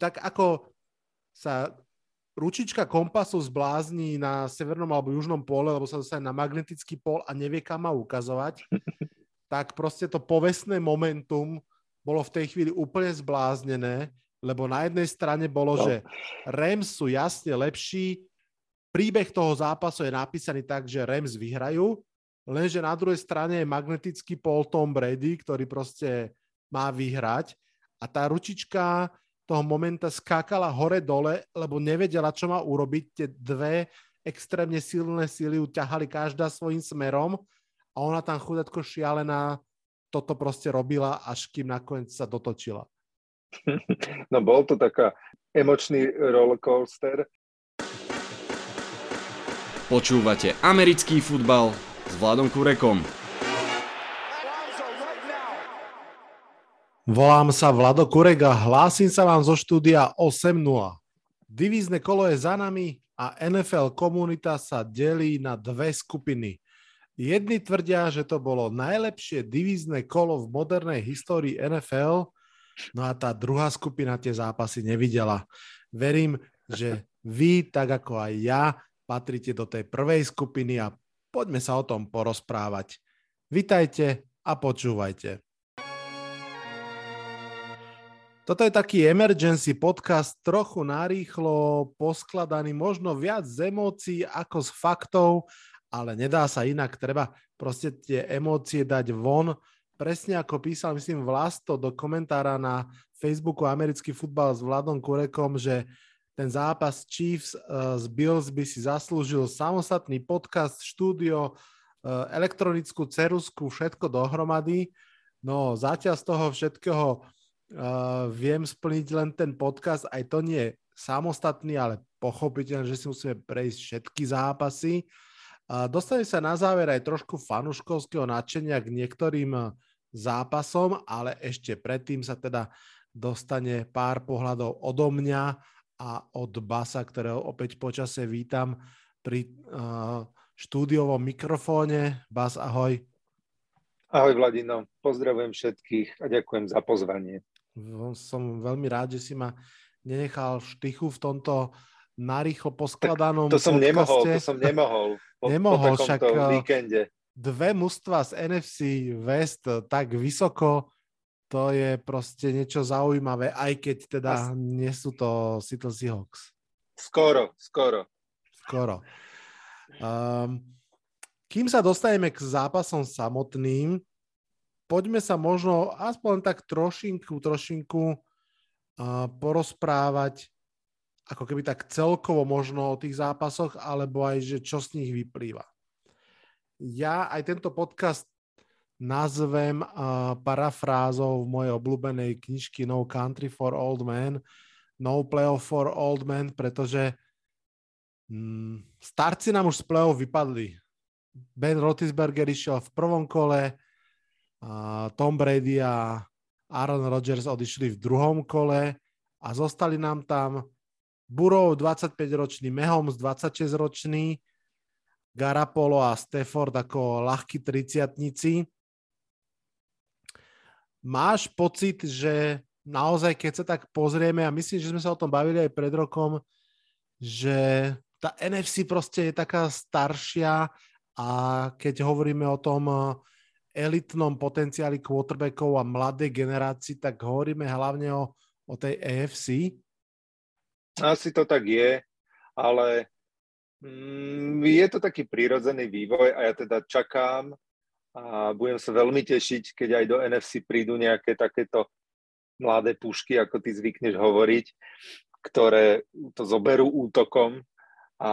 tak ako sa ručička kompasu zblázni na severnom alebo južnom pole, lebo sa dostane na magnetický pól a nevie, kam má ukazovať, tak proste to povestné momentum bolo v tej chvíli úplne zbláznené, lebo na jednej strane bolo, že Rams sú jasne lepší, príbeh toho zápasu je napísaný tak, že Rams vyhrajú, lenže na druhej strane je magnetický pól Tom Brady, ktorý proste má vyhrať a tá ručička toho momenta skákala hore-dole, lebo nevedela, čo má urobiť. Tie dve extrémne silné síly ju ťahali každá svojím smerom a ona tam chudátko šialená toto proste robila, až kým nakoniec sa dotočila. No bol to taká emočný rollercoaster. Počúvate americký futbal s Vladom Kurekom. Volám sa Vlado Kurek a hlásim sa vám zo štúdia 8.0. Divízne kolo je za nami a NFL komunita sa delí na dve skupiny. Jedni tvrdia, že to bolo najlepšie divízne kolo v modernej histórii NFL, no a tá druhá skupina tie zápasy nevidela. Verím, že vy, tak ako aj ja, patrite do tej prvej skupiny a poďme sa o tom porozprávať. Vitajte a počúvajte. Toto je taký emergency podcast, trochu narýchlo poskladaný, možno viac z emócií ako z faktov, ale nedá sa inak, treba proste tie emócie dať von. Presne ako písal, myslím, Vlasto do komentára na Facebooku Americký futbal s Vladom Kurekom, že ten zápas Chiefs z Bills by si zaslúžil samostatný podcast, štúdio, elektronickú ceruzku, všetko dohromady. No zatiaľ z toho všetkého viem splniť len ten podcast, aj to nie je samostatný, ale pochopiteľne, že si musíme prejsť všetky zápasy. Dostane sa na záver aj trošku fanuškovského nadšenia k niektorým zápasom, ale ešte predtým sa teda dostane pár pohľadov odo mňa a od Basa, ktorého opäť počase vítam pri štúdiovom mikrofóne. Bas, ahoj. Ahoj Vladino, pozdravujem všetkých a ďakujem za pozvanie. Som veľmi rád, že si ma nenechal v štychu v tomto narýchlo poskladanom podcaste. To som nemohol. Po však víkende. Dve mužstva z NFC West tak vysoko, to je proste niečo zaujímavé, aj keď teda nie sú to Seattle Seahawks. Skoro. Kým sa dostaneme k zápasom samotným, poďme sa možno aspoň tak trošinku porozprávať ako keby tak celkovo možno o tých zápasoch, alebo aj, že čo z nich vyplýva. Ja aj tento podcast nazvem parafrázou v mojej obľúbenej knižky No Country for Old Men, No Playoff for Old Men, pretože starci nám už z playoff vypadli. Ben Roethlisberger išiel v prvom kole, Tom Brady a Aaron Rodgers odišli v druhom kole a zostali nám tam Burrow 25-ročný, Mahomes 26-ročný, Garoppolo a Stafford ako ľahkí 30-tnici. Máš pocit, že naozaj, keď sa tak pozrieme, a myslím, že sme sa o tom bavili aj pred rokom, že tá NFC proste je taká staršia a keď hovoríme o tom elitnom potenciáli quarterbackov a mladej generácii, tak hovoríme hlavne o tej AFC? Asi to tak je, ale je to taký prirodzený vývoj a ja teda čakám a budem sa veľmi tešiť, keď aj do NFC prídu nejaké takéto mladé pušky, ako ty zvykneš hovoriť, ktoré to zoberú útokom a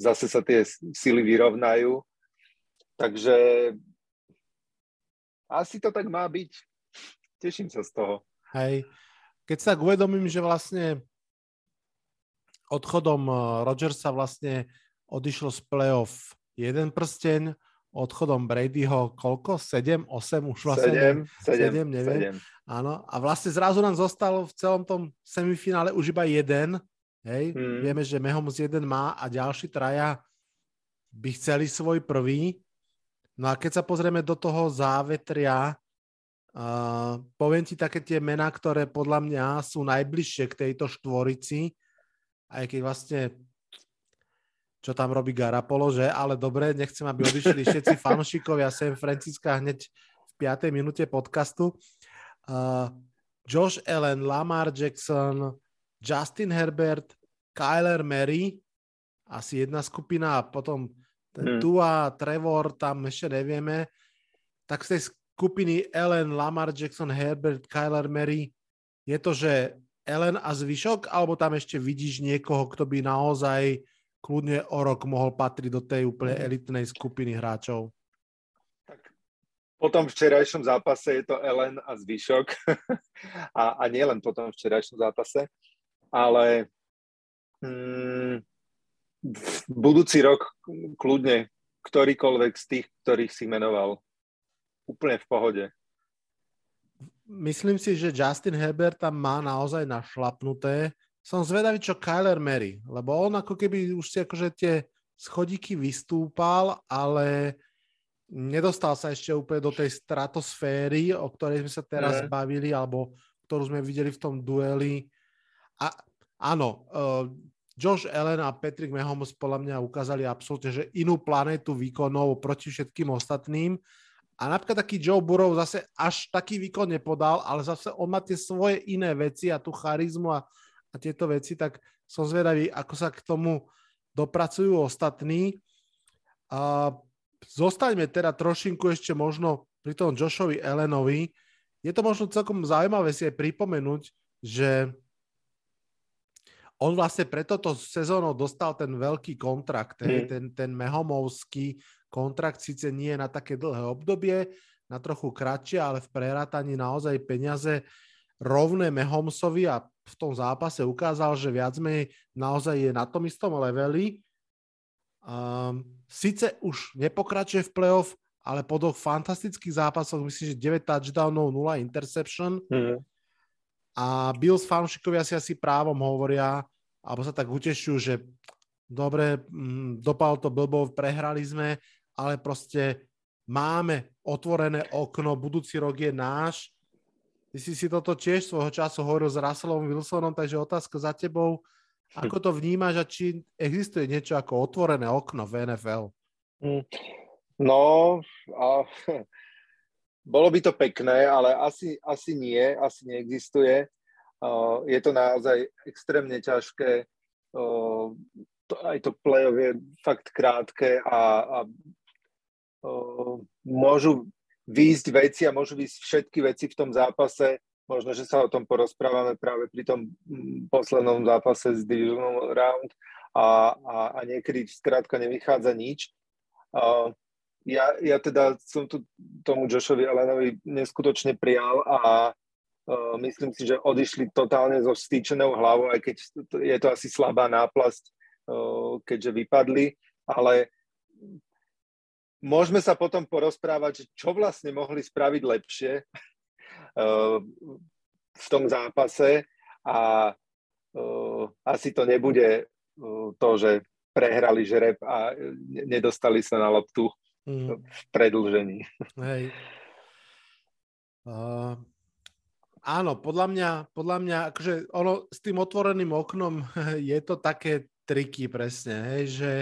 zase sa tie sily vyrovnajú. Takže asi to tak má byť. Teším sa z toho. Hej. Keď sa tak uvedomím, že vlastne odchodom Rodgersa vlastne odišlo z playoff jeden prsteň, odchodom Bradyho koľko? 7, 8 už vlastne? 7, neviem. 7. Áno. A vlastne zrazu nám zostal v celom tom semifinále už iba jeden. Hej. Vieme, že Mahomes jeden má a ďalší traja by chceli svoj prvý. No a keď sa pozrieme do toho závetria Poviem ti také tie mená, ktoré podľa mňa sú najbližšie k tejto štvorici, aj keď vlastne čo tam robí Garoppolo, že? Ale dobre, nechcem, aby odišli všetci fanúšikovia San Francisca hneď v 5. minúte podcastu. Josh Allen, Lamar Jackson, Justin Herbert, Kyler Murray, asi jedna skupina, a potom Tua, Trevor, tam ešte nevieme. Tak z tej skupiny Allen, Lamar Jackson, Herbert, Kyler Murray, je to, že Allen a zvyšok, alebo tam ešte vidíš niekoho, kto by naozaj kľudne o rok mohol patriť do tej úplne elitnej skupiny hráčov? Tak, po tom včerajšom zápase je to Allen a zvyšok. A nie len po tom včerajšom zápase, ale budúci rok kľudne ktorýkoľvek z tých, ktorých si menoval. Úplne v pohode. Myslím si, že Justin Herbert tam má naozaj našlapnuté. Som zvedavý, čo Kyler Murray, lebo on ako keby už si akože tie schodíky vystúpal, ale nedostal sa ešte úplne do tej stratosféry, o ktorej sme sa teraz bavili, alebo ktorú sme videli v tom dueli. A áno, Josh Allen a Patrick Mahomes podľa mňa ukázali absolútne, že inú planetu výkonov proti všetkým ostatným. A napríklad taký Joe Burrow zase až taký výkon nepodal, ale zase on má tie svoje iné veci a tú charizmu a tieto veci, tak som zvedavý, ako sa k tomu dopracujú ostatní. A zostaňme teda trošinku ešte možno pri tom Joshovi Allenovi. Je to možno celkom zaujímavé si aj pripomenúť, že on vlastne pre toto sezónou dostal ten veľký kontrakt, ten Mahomovský kontrakt, síce nie na také dlhé obdobie, na trochu kratšie, ale v prerátaní naozaj peniaze rovné Mahomesovi, a v tom zápase ukázal, že viac menej naozaj je na tom istom leveli. Sice už nepokračuje v playoff, ale po dvoch fantastických zápasoch, myslím, že 9 touchdownov, 0 interception. A Bills fanúšikovia si asi právom hovoria, alebo sa tak utešujú, že dobre, dopal to blbov, prehrali sme, ale proste máme otvorené okno, budúci rok je náš. Ty si toto tiež svojho času hovoril s Russellom Wilsonom, takže otázka za tebou, ako to vnímaš a či existuje niečo ako otvorené okno v NFL? No, bolo by to pekné, ale asi nie, asi neexistuje. Je to naozaj extrémne ťažké, aj to play-off je fakt krátke a môžu výjsť veci a môžu výjsť všetky veci v tom zápase. Možno, že sa o tom porozprávame práve pri tom poslednom zápase z Divisional Round a niekedy skrátka nevychádza nič. Ja teda som tu tomu Joshovi Allenovi neskutočne prijal a myslím si, že odišli totálne so vstýčenou hlavou, aj keď je to asi slabá náplasť, keďže vypadli, ale môžeme sa potom porozprávať, čo vlastne mohli spraviť lepšie v tom zápase, a asi to nebude to, že prehrali žreb a nedostali sa na loptu v predĺžení. Hej. Áno, podľa mňa akože ono s tým otvoreným oknom je to také triky presne, hej, že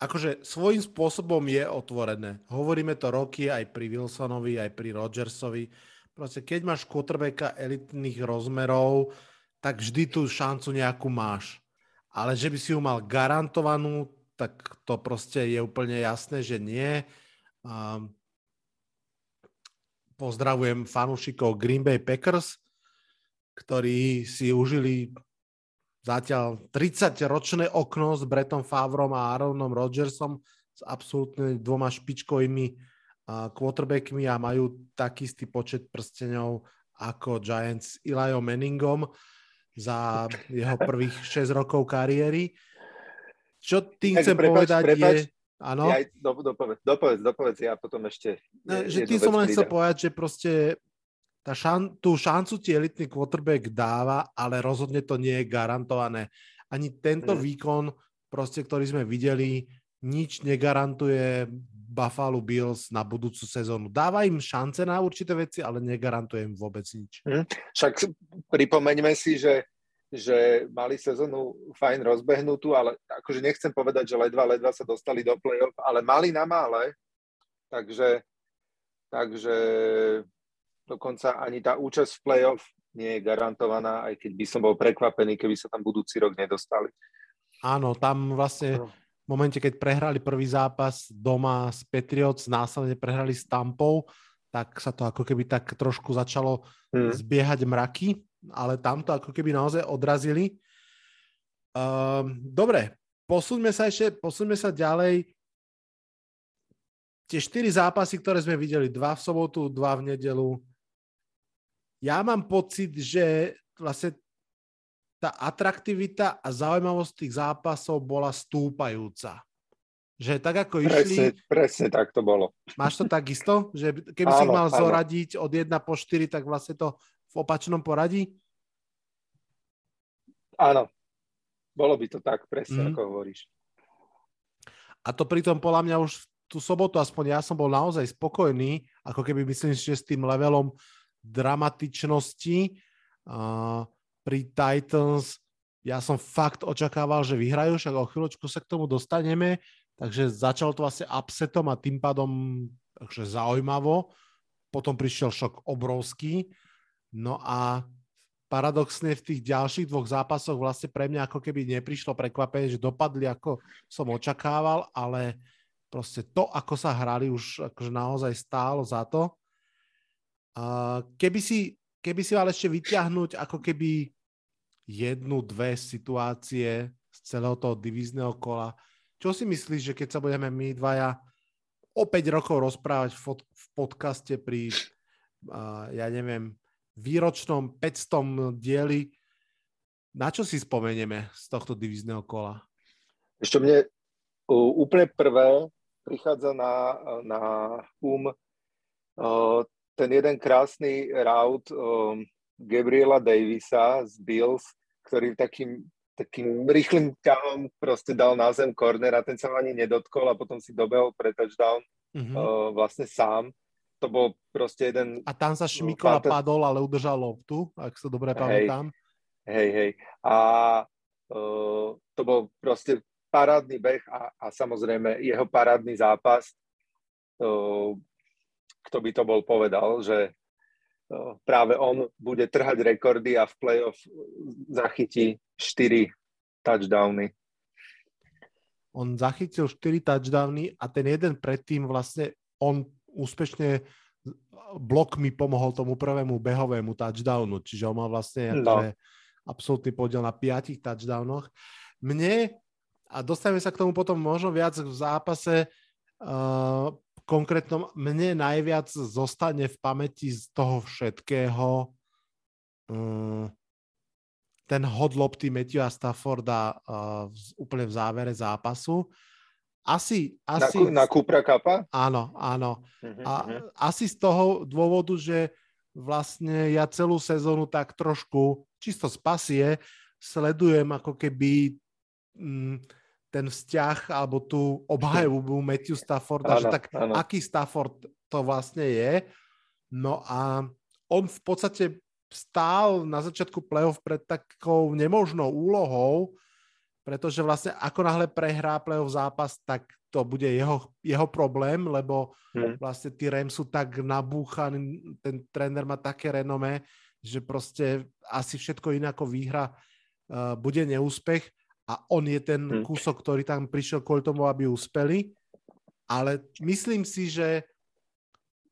akože svojím spôsobom je otvorené. Hovoríme to roky aj pri Wilsonovi, aj pri Rodgersovi. Proste keď máš quarterbacka elitných rozmerov, tak vždy tú šancu nejakú máš. Ale že by si ju mal garantovanú, tak to proste je úplne jasné, že nie. Pozdravujem fanúšikov Green Bay Packers, ktorí si užili zatiaľ 30-ročné okno s Brettom Favrom a Aaronom Rodgersom, s absolútne dvoma špičkovými quarterbackmi, a majú taký istý počet prsteňov ako Giants s Eliom Manningom za jeho prvých 6 rokov kariéry. Čo tým chcem povedať je... Áno? Ja dopovedz, ja potom ešte... Tým som len chcel povedať, že proste... Tú šancu ti elitný quarterback dáva, ale rozhodne to nie je garantované. Ani tento výkon, proste, ktorý sme videli, nič negarantuje Buffalo Bills na budúcu sezónu. Dáva im šance na určité veci, ale negarantuje im vôbec nič. Však pripomeňme si, že mali sezónu fajn rozbehnutú, ale akože nechcem povedať, že ledva sa dostali do play-off, ale mali na mále, takže dokonca ani tá účasť v play-off nie je garantovaná, aj keď by som bol prekvapený, keby sa tam budúci rok nedostali. Áno, tam vlastne v momente, keď prehrali prvý zápas doma s Patriots, následne prehrali s Tampou, tak sa to ako keby tak trošku začalo zbiehať mraky, ale tam to ako keby naozaj odrazili. Dobre, posuňme sa ďalej. Tie 4 zápasy, ktoré sme videli, 2 v sobotu, 2 v nedeľu. Ja mám pocit, že vlastne tá atraktivita a zaujímavosť tých zápasov bola stúpajúca. Že tak ako išli... Presne tak to bolo. Máš to tak isto? Že keby si mal zoradiť od 1 po 4, tak vlastne to v opačnom poradí? Áno. Bolo by to tak, presne ako hovoríš. A to pritom podľa mňa už tú sobotu, aspoň ja som bol naozaj spokojný, ako keby myslím, že s tým levelom dramatičnosti pri Titans ja som fakt očakával, že vyhrajú, však o chvíľočku sa k tomu dostaneme, takže začalo to vlastne upsetom a tým pádom takže zaujímavo, potom prišiel šok obrovský, no a paradoxne v tých ďalších 2 zápasoch vlastne pre mňa ako keby neprišlo prekvapenie, že dopadli ako som očakával, ale proste to, ako sa hrali, už akože naozaj stálo za to. Keby si mal ešte vyťahnuť ako keby 1-2 situácie z celého toho divízneho kola, čo si myslíš, že keď sa budeme my dvaja o 5 rokov rozprávať v podcaste pri, výročnom 500. dieli, na čo si spomenieme z tohto divízneho kola? Ešte mne úplne prvé prichádza na ten jeden krásny raut Gabriela Davisa z Bills, ktorý takým rýchlym ťahom proste dal na zem korner a ten sa ani nedotkol a potom si dobehol pre touchdown vlastne sám. To bol proste jeden... A tam sa šmykol a padol, ale udržal loptu, ak sa dobre pamätám. Hej. A to bol proste parádny beh a samozrejme jeho parádny zápas. Kto by to bol povedal, že práve on bude trhať rekordy a v play-off zachytí 4 touchdowny. On zachytil 4 touchdowny a ten jeden predtým vlastne on úspešne blokmi pomohol tomu prvému behovému touchdownu, čiže on mal vlastne absolútny podiel na 5 touchdownoch. A dostaneme sa k tomu potom možno viac v zápase, konkrétnom mne najviac zostane v pamäti z toho všetkého ten hod lopty Matthewa Stafforda úplne v závere zápasu. Asi na Coopera Kuppa? Áno. A asi z toho dôvodu, že vlastne ja celú sezónu tak trošku čisto z pasie sledujem ako keby... ten vzťah alebo tú obhajobu Matthew Stafforda, aký Stafford to vlastne je. No a on v podstate stál na začiatku playoff pred takou nemožnou úlohou, pretože vlastne ako náhle prehrá playoff zápas, tak to bude jeho problém, lebo vlastne tí Rams sú tak nabúchaní, ten tréner má také renomé, že proste asi všetko inako výhra bude neúspech. A on je ten kúsok, ktorý tam prišiel kvôli tomu, aby uspeli. Ale myslím si, že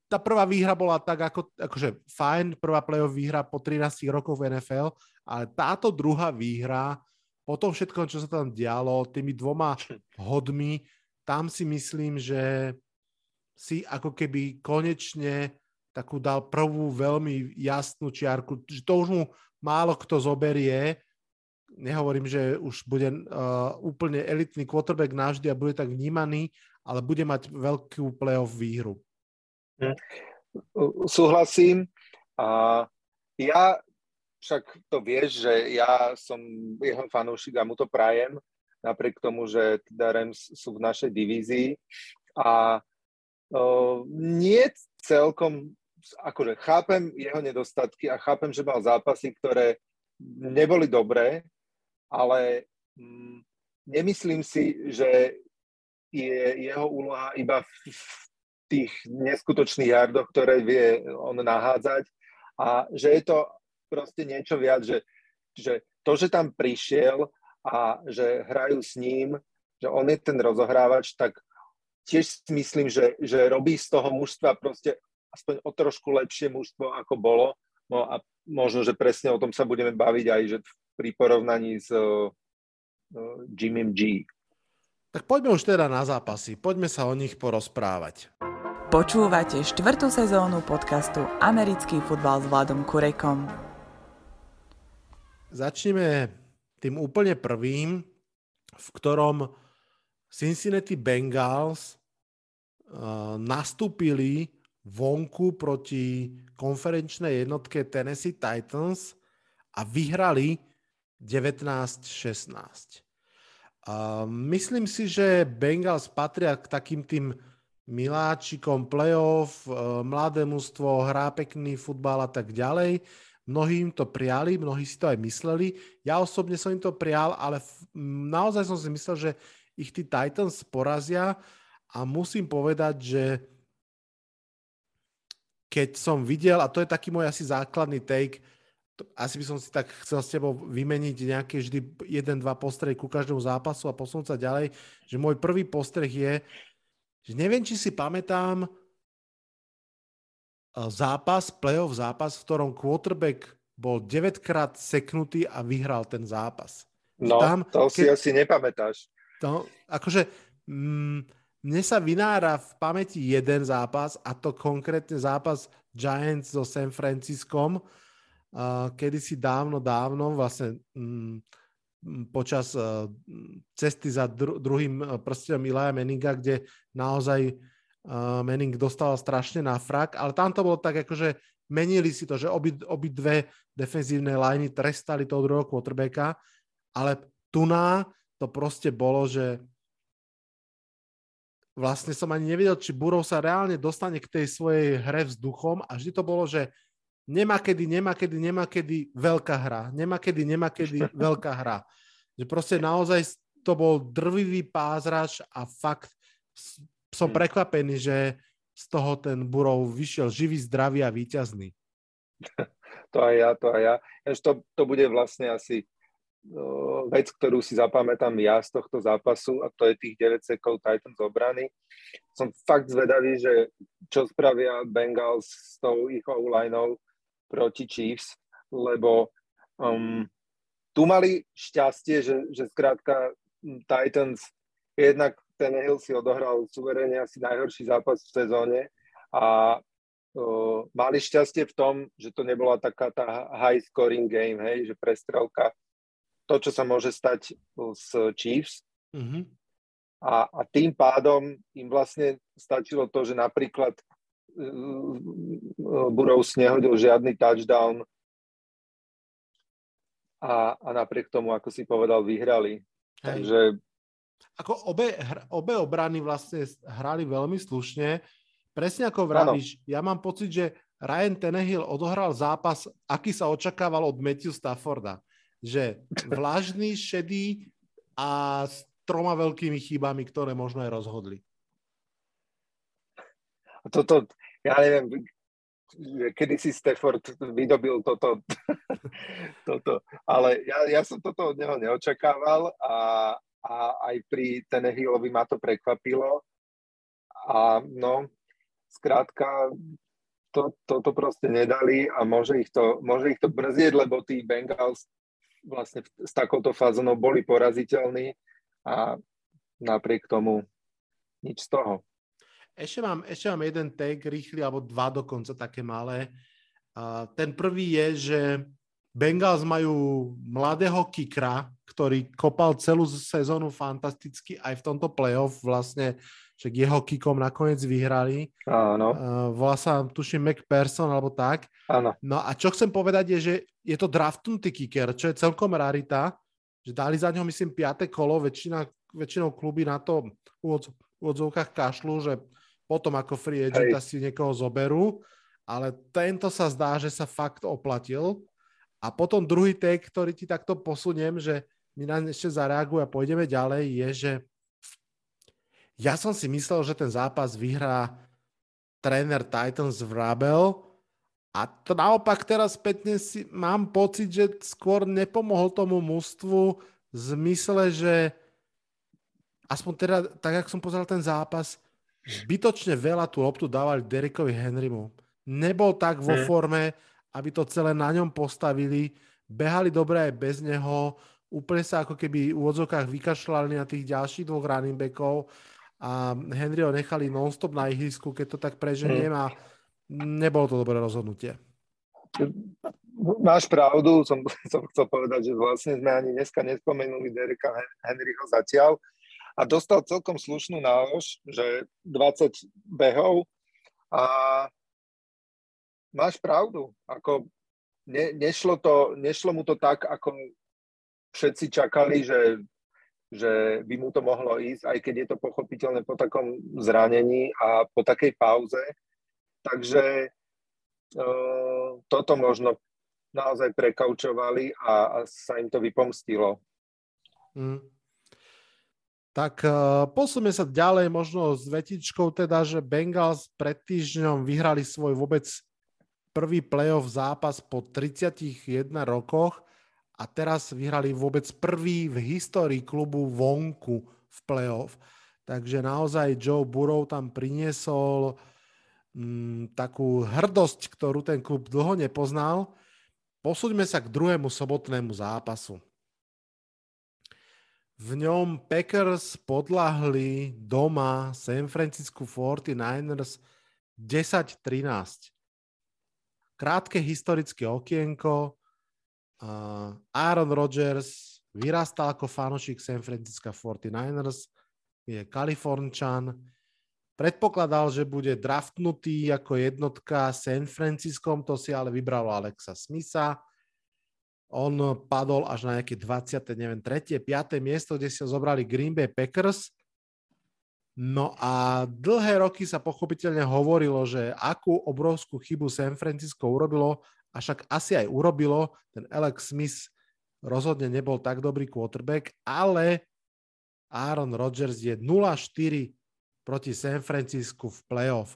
tá prvá výhra bola tak, akože fajn, prvá playoff výhra po 13 rokoch v NFL, ale táto druhá výhra, po tom všetkom, čo sa tam dialo, tými 2 hodmi, tam si myslím, že si ako keby konečne takú dal prvú veľmi jasnú čiarku, že to už mu málo kto zoberie. Nehovorím, že už bude úplne elitný quarterback navždy a bude tak vnímaný, ale bude mať veľkú playoff výhru. Súhlasím. A ja však to vieš, že ja som jeho fanúšik a mu to prajem, napriek tomu, že teda Rams sú v našej divízii. A Nie celkom, akože chápem jeho nedostatky a chápem, že mal zápasy, ktoré neboli dobré, ale nemyslím si, že je jeho úloha iba v tých neskutočných yardoch, ktoré vie on nahádzať a že je to proste niečo viac, že to, že tam prišiel a že hrajú s ním, že on je ten rozohrávač, tak tiež si myslím, že robí z toho mužstva proste aspoň o trošku lepšie mužstvo, ako bolo. No a možno, že presne o tom sa budeme baviť aj že pri porovnaní s Jimmym G. Tak poďme už teda na zápasy. Poďme sa o nich porozprávať. Počúvate 4. sezónu podcastu Americký futbal s Vladom Kurekom. Začneme tým úplne prvým, v ktorom Cincinnati Bengals nastúpili vonku proti konferenčnej jednotke Tennessee Titans a vyhrali 19-16. Myslím si, že Bengals patria k takým tým miláčikom playoff, mladé mužstvo, hrá pekný futbal a tak ďalej. Mnohí im to priali, mnohí si to aj mysleli. Ja osobne som im to prial, ale naozaj som si myslel, že ich tí Titans porazia a musím povedať, že keď som videl, a to je taký môj asi základný take, asi by som si tak chcel s tebou vymeniť nejaké vždy 1-2 postrehy ku každému zápasu a posunúť sa ďalej, že môj prvý postreh je, že neviem, či si pamätám zápas, playoff zápas, v ktorom quarterback bol 9-krát seknutý a vyhral ten zápas. No, tam, si asi nepamätáš. No, akože mne sa vynára v pamäti jeden zápas a to konkrétne zápas Giants so San Franciscom kedysi dávno, vlastne počas cesty za druhým prstom Ilaya Manninga, kde naozaj Manning dostal strašne na frak, ale tam to bolo tak, akože menili si to, že obidve defenzívne liney trestali toho druhého quarterbacka, ale tuná to proste bolo, že vlastne som ani nevedel, či Burrow sa reálne dostane k tej svojej hre vzduchom a vždy to bolo, že nemá kedy veľká hra. Že proste naozaj to bol drvivý pázrač a fakt som prekvapený, že z toho ten Burrow vyšiel živý, zdravý a víťazný. To aj ja. To bude vlastne asi vec, ktorú si zapamätám ja z tohto zápasu a to je tých 9 sekov Titans obrany. Som fakt zvedavý, že čo spravia Bengals s tou ich O-lineou proti Chiefs, lebo tu mali šťastie, že skrátka Titans jednak Tannehill si odohral suverénne asi najhorší zápas v sezóne a mali šťastie v tom, že to nebola taká tá high scoring game, hej, že prestrelka, to, čo sa môže stať s Chiefs. Mm-hmm. A tým pádom im vlastne stačilo to, že napríklad Burrows nehodil žiadny touchdown a napriek tomu, ako si povedal, vyhrali. Hej. Takže ako obe obrany vlastne hrali veľmi slušne. Presne ako vravíš, ja mám pocit, že Ryan Tannehill odohral zápas, aký sa očakával od Matthew Stafforda. Že vlažný, šedý a s 3 veľkými chybami, ktoré možno aj rozhodli. Toto, ja neviem, kedy si Stafford vydobil toto. Ale ja som toto od neho neočakával a aj pri Tannehillovi ma to prekvapilo. A no, skrátka, toto proste nedali a môže ich to brzdiť, lebo tí Bengals vlastne s takouto fázonou boli poraziteľní a napriek tomu nič z toho. Ešte mám jeden take rýchly, alebo 2 dokonca také malé. Ten prvý je, že Bengals majú mladého kickera, ktorý kopal celú sezónu fantasticky aj v tomto playoff vlastne, že jeho kickom nakoniec vyhrali. Áno. Volá sa, tuším, McPherson alebo tak. Áno. No a čo chcem povedať je, že je to draftnutý kicker, čo je celkom rarita, že dali za ňo, myslím, 5. kolo, väčšinou kluby na to v úvodzovkách kašľú, že potom ako free agenta si niekoho zoberú, ale tento sa zdá, že sa fakt oplatil. A potom druhý take, ktorý ti takto posuniem, že mi na ešte zareagujú a pôjdeme ďalej, je, že ja som si myslel, že ten zápas vyhrá tréner Titans Vrabel, a to naopak teraz spätne si mám pocit, že skôr nepomohol tomu mužstvu v zmysle, že aspoň teda, tak jak som pozeral ten zápas, zbytočne veľa tú loptu dávali Derrickovi Henrymu. Nebol tak vo forme, aby to celé na ňom postavili, behali dobre aj bez neho, úplne sa ako keby v odzokách vykašľali na tých ďalších dvoch running backov a Henryho nechali non-stop na ihrisku, keď to tak preženiem, a nebolo to dobré rozhodnutie. Máš pravdu, som chcel povedať, že vlastne sme ani dneska nespomenuli Derricka Henryho zatiaľ a dostal celkom slušnú nálož, že 20 behov a máš pravdu, ako nešlo mu to tak, ako všetci čakali, že by mu to mohlo ísť, aj keď je to pochopiteľné po takom zranení a po takej pauze. Takže toto možno naozaj prekaučovali a sa im to vypomstilo. Tak posúme sa ďalej možno s vetičkou, teda, že Bengals pred týždňom vyhrali svoj vôbec prvý playoff zápas po 31 rokoch a teraz vyhrali vôbec prvý v histórii klubu vonku v playoff. Takže naozaj Joe Burrow tam priniesol takú hrdosť, ktorú ten klub dlho nepoznal. Posúďme sa k druhému sobotnému zápasu. V ňom Packers podľahli doma San Francisco 49ers 10-13. Krátke historické okienko. Aaron Rodgers vyrastal ako fanošik San Francisco 49ers, je Kalifornčan. Predpokladal, že bude draftnutý ako jednotka San Franciscom, to si ale vybralo Alexa Smitha. On padol až na nejaké 3., 5. miesto, kde si ho zobrali Green Bay Packers. No a dlhé roky sa pochopiteľne hovorilo, že akú obrovskú chybu San Francisco urobilo, a však asi aj urobilo, ten Alex Smith rozhodne nebol tak dobrý quarterback, ale Aaron Rodgers je 0-4 proti San Francisku v playoff.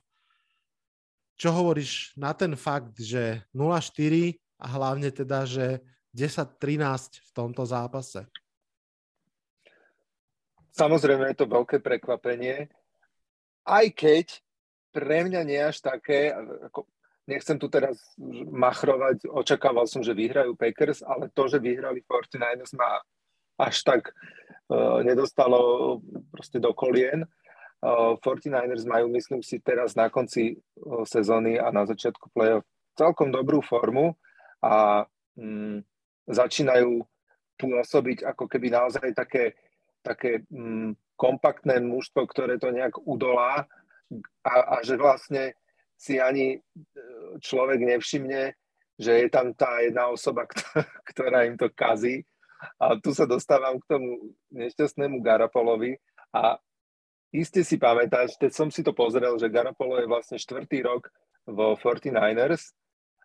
Čo hovoríš na ten fakt, že 0-4 a hlavne teda, že 10-13 v tomto zápase? Samozrejme je to veľké prekvapenie, aj keď pre mňa nie až také, ako, nechcem tu teraz machrovať, očakával som, že vyhrajú Packers, ale to, že vyhrali 49ers ma až tak nedostalo proste do kolien. 49ers majú, myslím si, teraz na konci sezóny a na začiatku playoff celkom dobrú formu a začínajú pôsobiť ako keby naozaj také kompaktné mužstvo, ktoré to nejak udolá a že vlastne si ani človek nevšimne, že je tam tá jedna osoba, ktorá im to kazí. A tu sa dostávam k tomu nešťastnému Garoppolovi a iste si pamätáš, teď som si to pozrel, že Garoppolo je vlastne 4. rok vo 49ers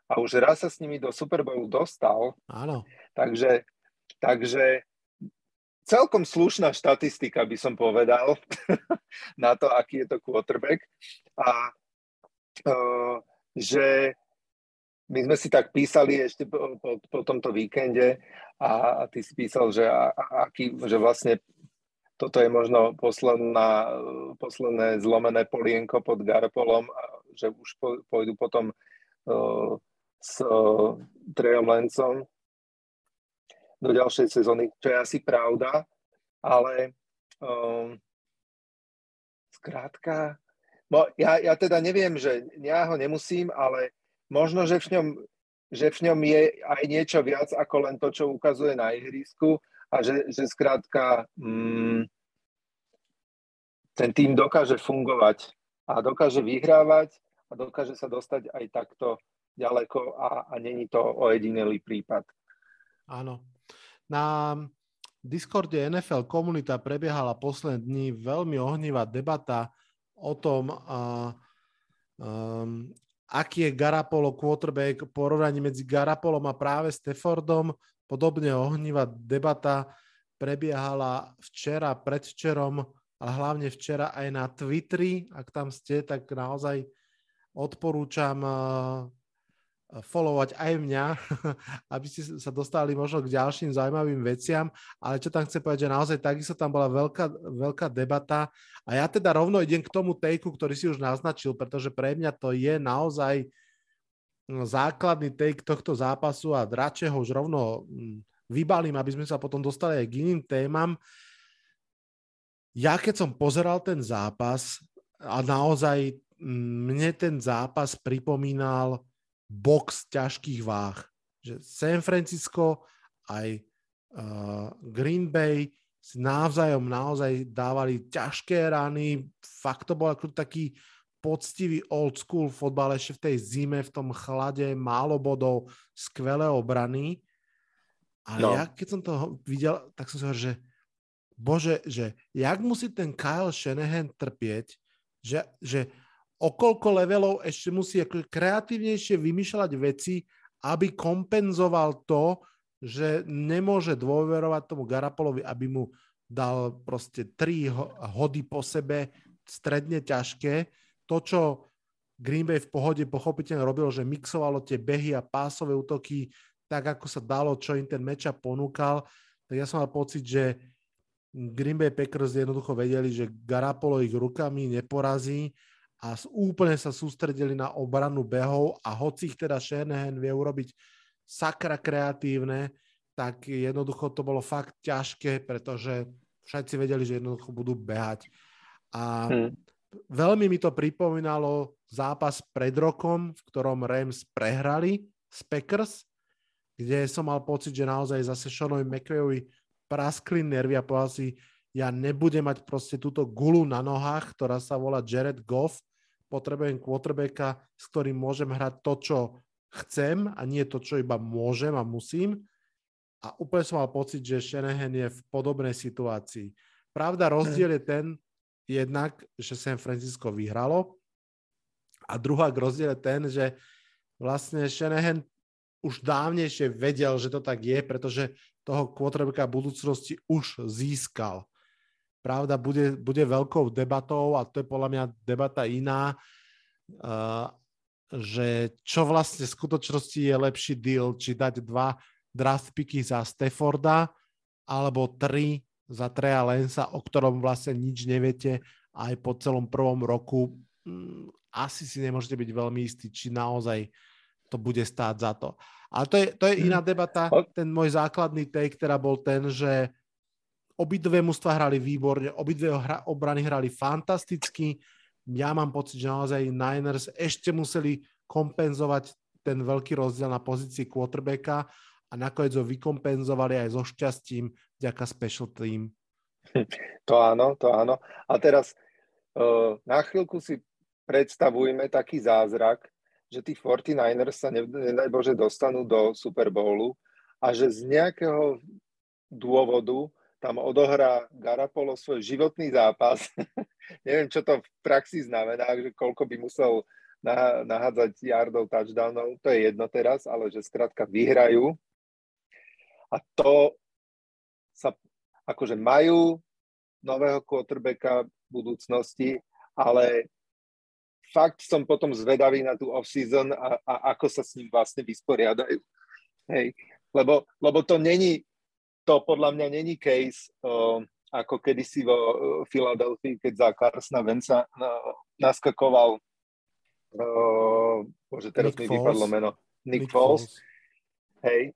a už raz sa s nimi do Super Bowlu dostal. Áno. Takže celkom slušná štatistika, by som povedal, na to, aký je to quarterback. A že my sme si tak písali ešte po tomto víkende a ty si písal, že, že vlastne toto je možno posledné zlomené polienko pod Garoppolom, že už pôjdu potom s Trejom Lentzom do ďalšej sezóny, čo je asi pravda, ale skrátka, ja teda neviem, že ja ho nemusím, ale možno, že v ňom je aj niečo viac ako len to, čo ukazuje na ihrisku, a že skrátka ten tým dokáže fungovať a dokáže vyhrávať a dokáže sa dostať aj takto ďaleko a není to ojedinelý prípad. Áno. Na Discorde NFL komunita prebiehala poslední veľmi ohnivá debata o tom, aký je Garoppolo quarterback, porovnanie medzi Garoppolom a práve Staffordom. Podobne ohnivá debata prebiehala včera, predvčerom, ale hlavne včera aj na Twitteri. Ak tam ste, tak naozaj odporúčam followovať aj mňa, aby ste sa dostali možno k ďalším zaujímavým veciam, ale čo tam chcem povedať, že naozaj takisto tam bola veľká debata a ja teda rovno idem k tomu takeu, ktorý si už naznačil, pretože pre mňa to je naozaj základný take tohto zápasu a radšej ho už rovno vybalím, aby sme sa potom dostali aj k iným témam. Ja keď som pozeral ten zápas a naozaj mne ten zápas pripomínal box ťažkých váh. Že San Francisco aj Green Bay si navzájom naozaj dávali ťažké rany. Fakt to bol ako taký poctivý old school fotbal ešte v tej zime, v tom chlade, málo bodov, skvelé obrany. Ale no, ja keď som to videl, tak som si hovoril, že bože, že jak musí ten Kyle Shanahan trpieť, že okoľko levelov ešte musí kreatívnejšie vymýšľať veci, aby kompenzoval to, že nemôže dôverovať tomu Garoppolovi, aby mu dal proste 3 hody po sebe stredne ťažké. To, čo Green Bay v pohode pochopiteľne robilo, že mixovalo tie behy a pásové útoky tak, ako sa dalo, čo im ten matchup ponúkal, tak ja som mal pocit, že Green Bay Packers jednoducho vedeli, že Garoppolo ich rukami neporazí, a úplne sa sústredili na obranu behov a hoci ich teda Shanahan vie urobiť sakra kreatívne, tak jednoducho to bolo fakt ťažké, pretože všetci vedeli, že jednoducho budú behať. A veľmi mi to pripomínalo zápas pred rokom, v ktorom Rams prehrali z Packers, kde som mal pocit, že naozaj zase Seanovi McVayovi praskli nervy a povedal si, ja nebudem mať proste túto gulu na nohách, ktorá sa volá Jared Goff. Potrebujem quarterbacka, s ktorým môžem hrať to, čo chcem a nie to, čo iba môžem a musím. A úplne som mal pocit, že Shanahan je v podobnej situácii. Pravda, rozdiel je ten jednak, že San Francisco vyhralo a druhá rozdiel je ten, že vlastne Shanahan už dávnejšie vedel, že to tak je, pretože toho quarterbacka budúcnosti už získal. Pravda, bude veľkou debatou a to je podľa mňa debata iná, že čo vlastne v skutočnosti je lepší deal, či dať 2 draft picky za Stafforda alebo 3 za Treya Lancea, o ktorom vlastne nič neviete aj po celom prvom roku. Asi si nemôžete byť veľmi istí, či naozaj to bude stáť za to. Ale to je iná debata. Ten môj základný take, ktorá bol ten, že obidve mužstvá hrali výborne, obidve obrany hrali fantasticky. Ja mám pocit, že naozaj Niners ešte museli kompenzovať ten veľký rozdiel na pozícii quarterbacka a nakoniec ho vykompenzovali aj so šťastím vďaka special team. To áno. A teraz na chvíľku si predstavujme taký zázrak, že tí 49ers sa nedaj Bože dostanú do Super Bowlu a že z nejakého dôvodu tam odohrá Garoppolo svoj životný zápas. Neviem, čo to v praxi znamená, že koľko by musel nahádzať yardov, touchdownov, to je jedno teraz, ale že skrátka vyhrajú. A to sa akože majú nového quarterbacka v budúcnosti, ale fakt som potom zvedavý na tú off-season a ako sa s ním vlastne vysporiadajú. Hej. Lebo to není, to podľa mňa není case, ako kedysi vo Philadelphia, keď za Carsona Wentza naskakoval bože, teraz mi vypadlo meno. Nick Foles. Hej.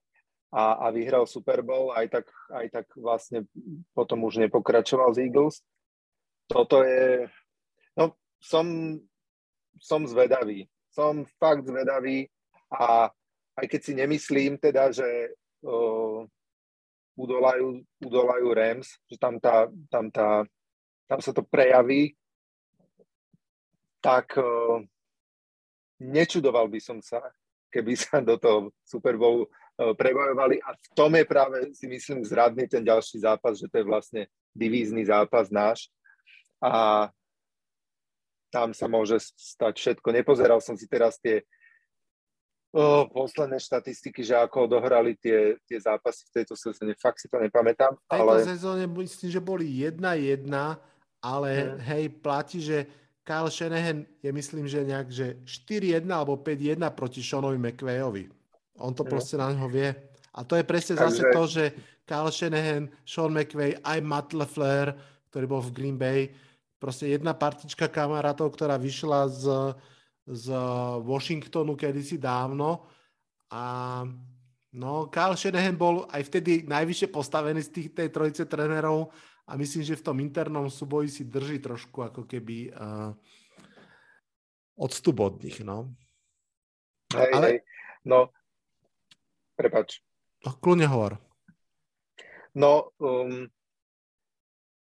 A vyhral Super Bowl, aj tak vlastne potom už nepokračoval z Eagles. Toto je, no som zvedavý. Som fakt zvedavý a aj keď si nemyslím teda, že udolajú Rams, že tam sa to prejaví, tak nečudoval by som sa, keby sa do toho Super Bowlu prebojovali a v tom je práve, si myslím, zradný ten ďalší zápas, že to je vlastne divízny zápas náš a tam sa môže stať všetko. Nepozeral som si teraz tie posledné štatistiky, že ako odohrali tie zápasy v tejto sezóne. Fakt si to nepamätám. V tejto sezóne myslím, že boli 1-1, ale hej, platí, že Kyle Shanahan je myslím, že nejak že 4-1 alebo 5-1 proti Seanovi McVayovi. On to proste na ňoho vie. A to je presne zase to, že Kyle Shanahan, Sean McVay, aj Matt LaFleur, ktorý bol v Green Bay, proste jedna partička kamarátov, ktorá vyšla z Washingtonu kedysi dávno. A no, Kyle Shanahan bol aj vtedy najvyššie postavený z tej trojice trénerov a myslím, že v tom internom súboji si drží trošku ako keby odstup od nich, no. Hej, ale... no, prepáč. Kľudne hovor. No,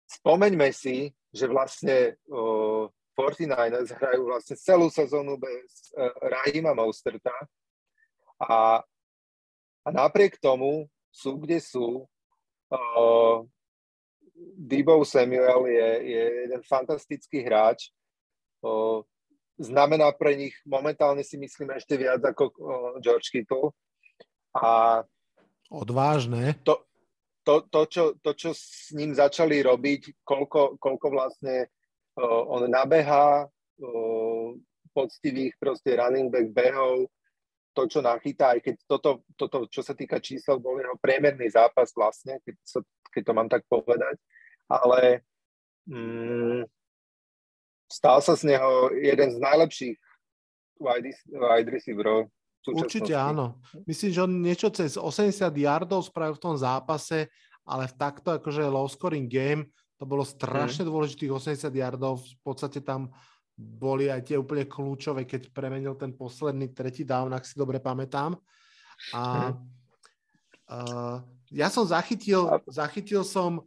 spomeňme si, že vlastne 49ers hrajú vlastne celú sezónu bez Raheema Mosterta a napriek tomu sú, kde sú. Deebo Samuel je jeden fantastický hráč. Znamená pre nich momentálne si myslím ešte viac ako George Kittle. A odvážne. To, čo s ním začali robiť, koľko vlastne on nabehá poctivých proste running back behov, to, čo nachytá, aj keď toto, čo sa týka čísel, bol jeho priemerný zápas vlastne, keď to mám tak povedať, ale stal sa z neho jeden z najlepších wide receiverov. Určite áno. Myslím, že on niečo cez 80 yardov spravil v tom zápase, ale v takto akože low scoring game to bolo strašne dôležitých 80 yardov. V podstate tam boli aj tie úplne kľúčové, keď premenil ten posledný tretí down, ak si dobre pamätám. A ja som zachytil som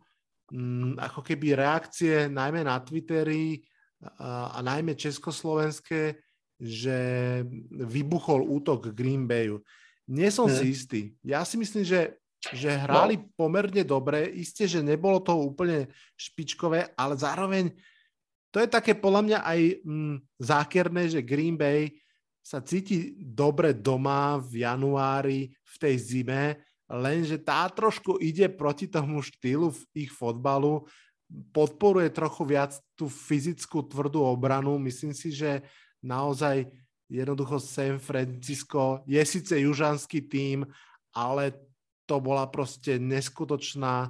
ako keby reakcie najmä na Twitteri a najmä československé, že vybuchol útok Green Bayu. Nie som si istý. Ja si myslím, že hrali pomerne dobre. Isté, že nebolo to úplne špičkové, ale zároveň to je také podľa mňa aj zákerné, že Green Bay sa cíti dobre doma v januári, v tej zime, lenže tá trošku ide proti tomu štýlu v ich fotbalu. Podporuje trochu viac tú fyzickú tvrdú obranu. Myslím si, že naozaj jednoducho San Francisco je síce južanský tím, ale to bola proste neskutočná,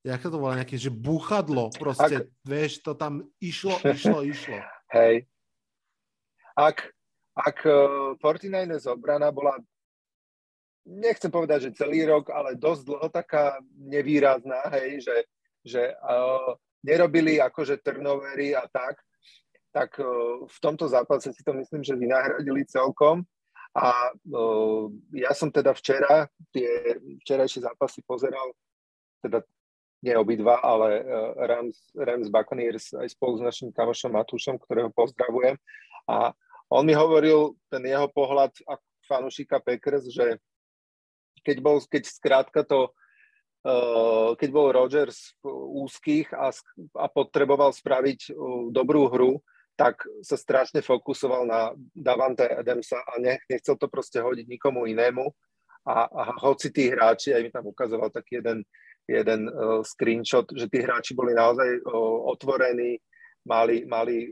jak to bola nejaké, že búchadlo proste, vieš, to tam išlo. Hej. Ak 49ers obrana bola, nechcem povedať, že celý rok, ale dosť dlho taká nevýrazná, hej, že nerobili akože turnovery a tak v tomto zápase si to myslím, že vynahradili celkom. A ja som teda včera tie včerajšie zápasy pozeral, teda nie obidva, ale Rams Buccaneers aj spolu s našim kamošom Matúšom, ktorého pozdravujem. A on mi hovoril ten jeho pohľad fanúšika Packers, že keď bol Rodgers v úzkých a potreboval spraviť dobrú hru, tak sa strašne fokusoval na Davante Adamsa a nechcel to proste hodiť nikomu inému. A hoci tí hráči, aj mi tam ukazoval taký jeden screenshot, že tí hráči boli naozaj otvorení, mali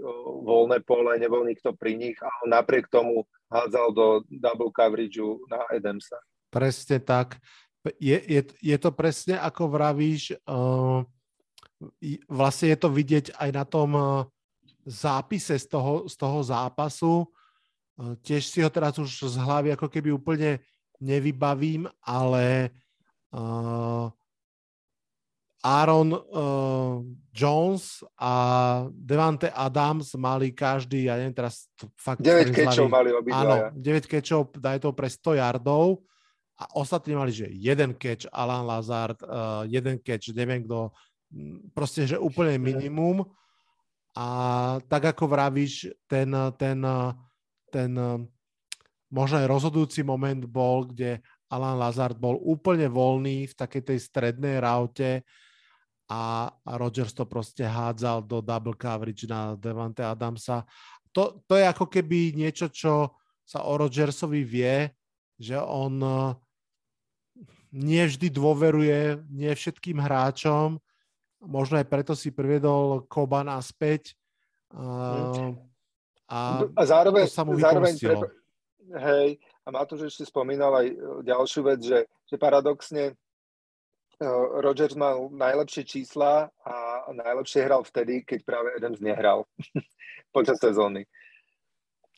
voľné pole, nebol nikto pri nich a on napriek tomu hádzal do double coverageu na Adamsa. Presne tak. Je to presne, ako vravíš, vlastne je to vidieť aj na tom... zápise z toho zápasu. Tiež si ho teraz už z hlavy ako keby úplne nevybavím, ale Aaron Jones a Davante Adams mali každý, ja neviem teraz fakt... 9 catchov mali obidva. Áno, 9 catchov, daj to pre 100 yardov a ostatní mali, že jeden catch Allen Lazard, jeden catch, neviem kto, proste, že úplne minimum. A tak ako vravíš, ten možno aj rozhodujúci moment bol, kde Allen Lazard bol úplne voľný v takej tej strednej raute a Rodgers to proste hádzal do double coverage na Davante Adamsa. To je ako keby niečo, čo sa o Rodgersovi vie, že on nie vždy dôveruje nie všetkým hráčom. Možno aj preto si priviedol Koba naspäť. A zároveň to sa mu vypomstilo. Hej, a Matúš ešte spomínal aj ďalšiu vec, že paradoxne Rodgers mal najlepšie čísla a najlepšie hral vtedy, keď práve Adams nehral počas sezóny.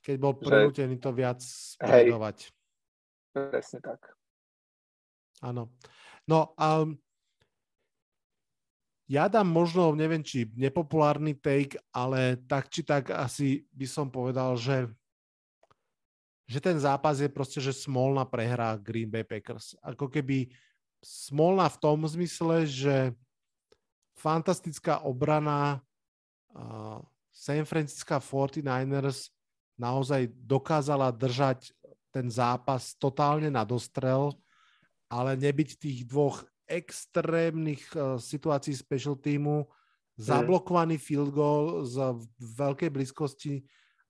Keď bol prinútený to viac sledovať. Presne tak. Áno. No a ja dám možno, neviem, či nepopulárny take, ale tak či tak asi by som povedal, že ten zápas je proste, že smolná prehra Green Bay Packers. Ako keby smolná v tom zmysle, že fantastická obrana San Francisco 49ers naozaj dokázala držať ten zápas totálne na dostrel, ale nebyť tých dvoch extrémnych situácií special týmu, zablokovaný field goal z veľkej blízkosti,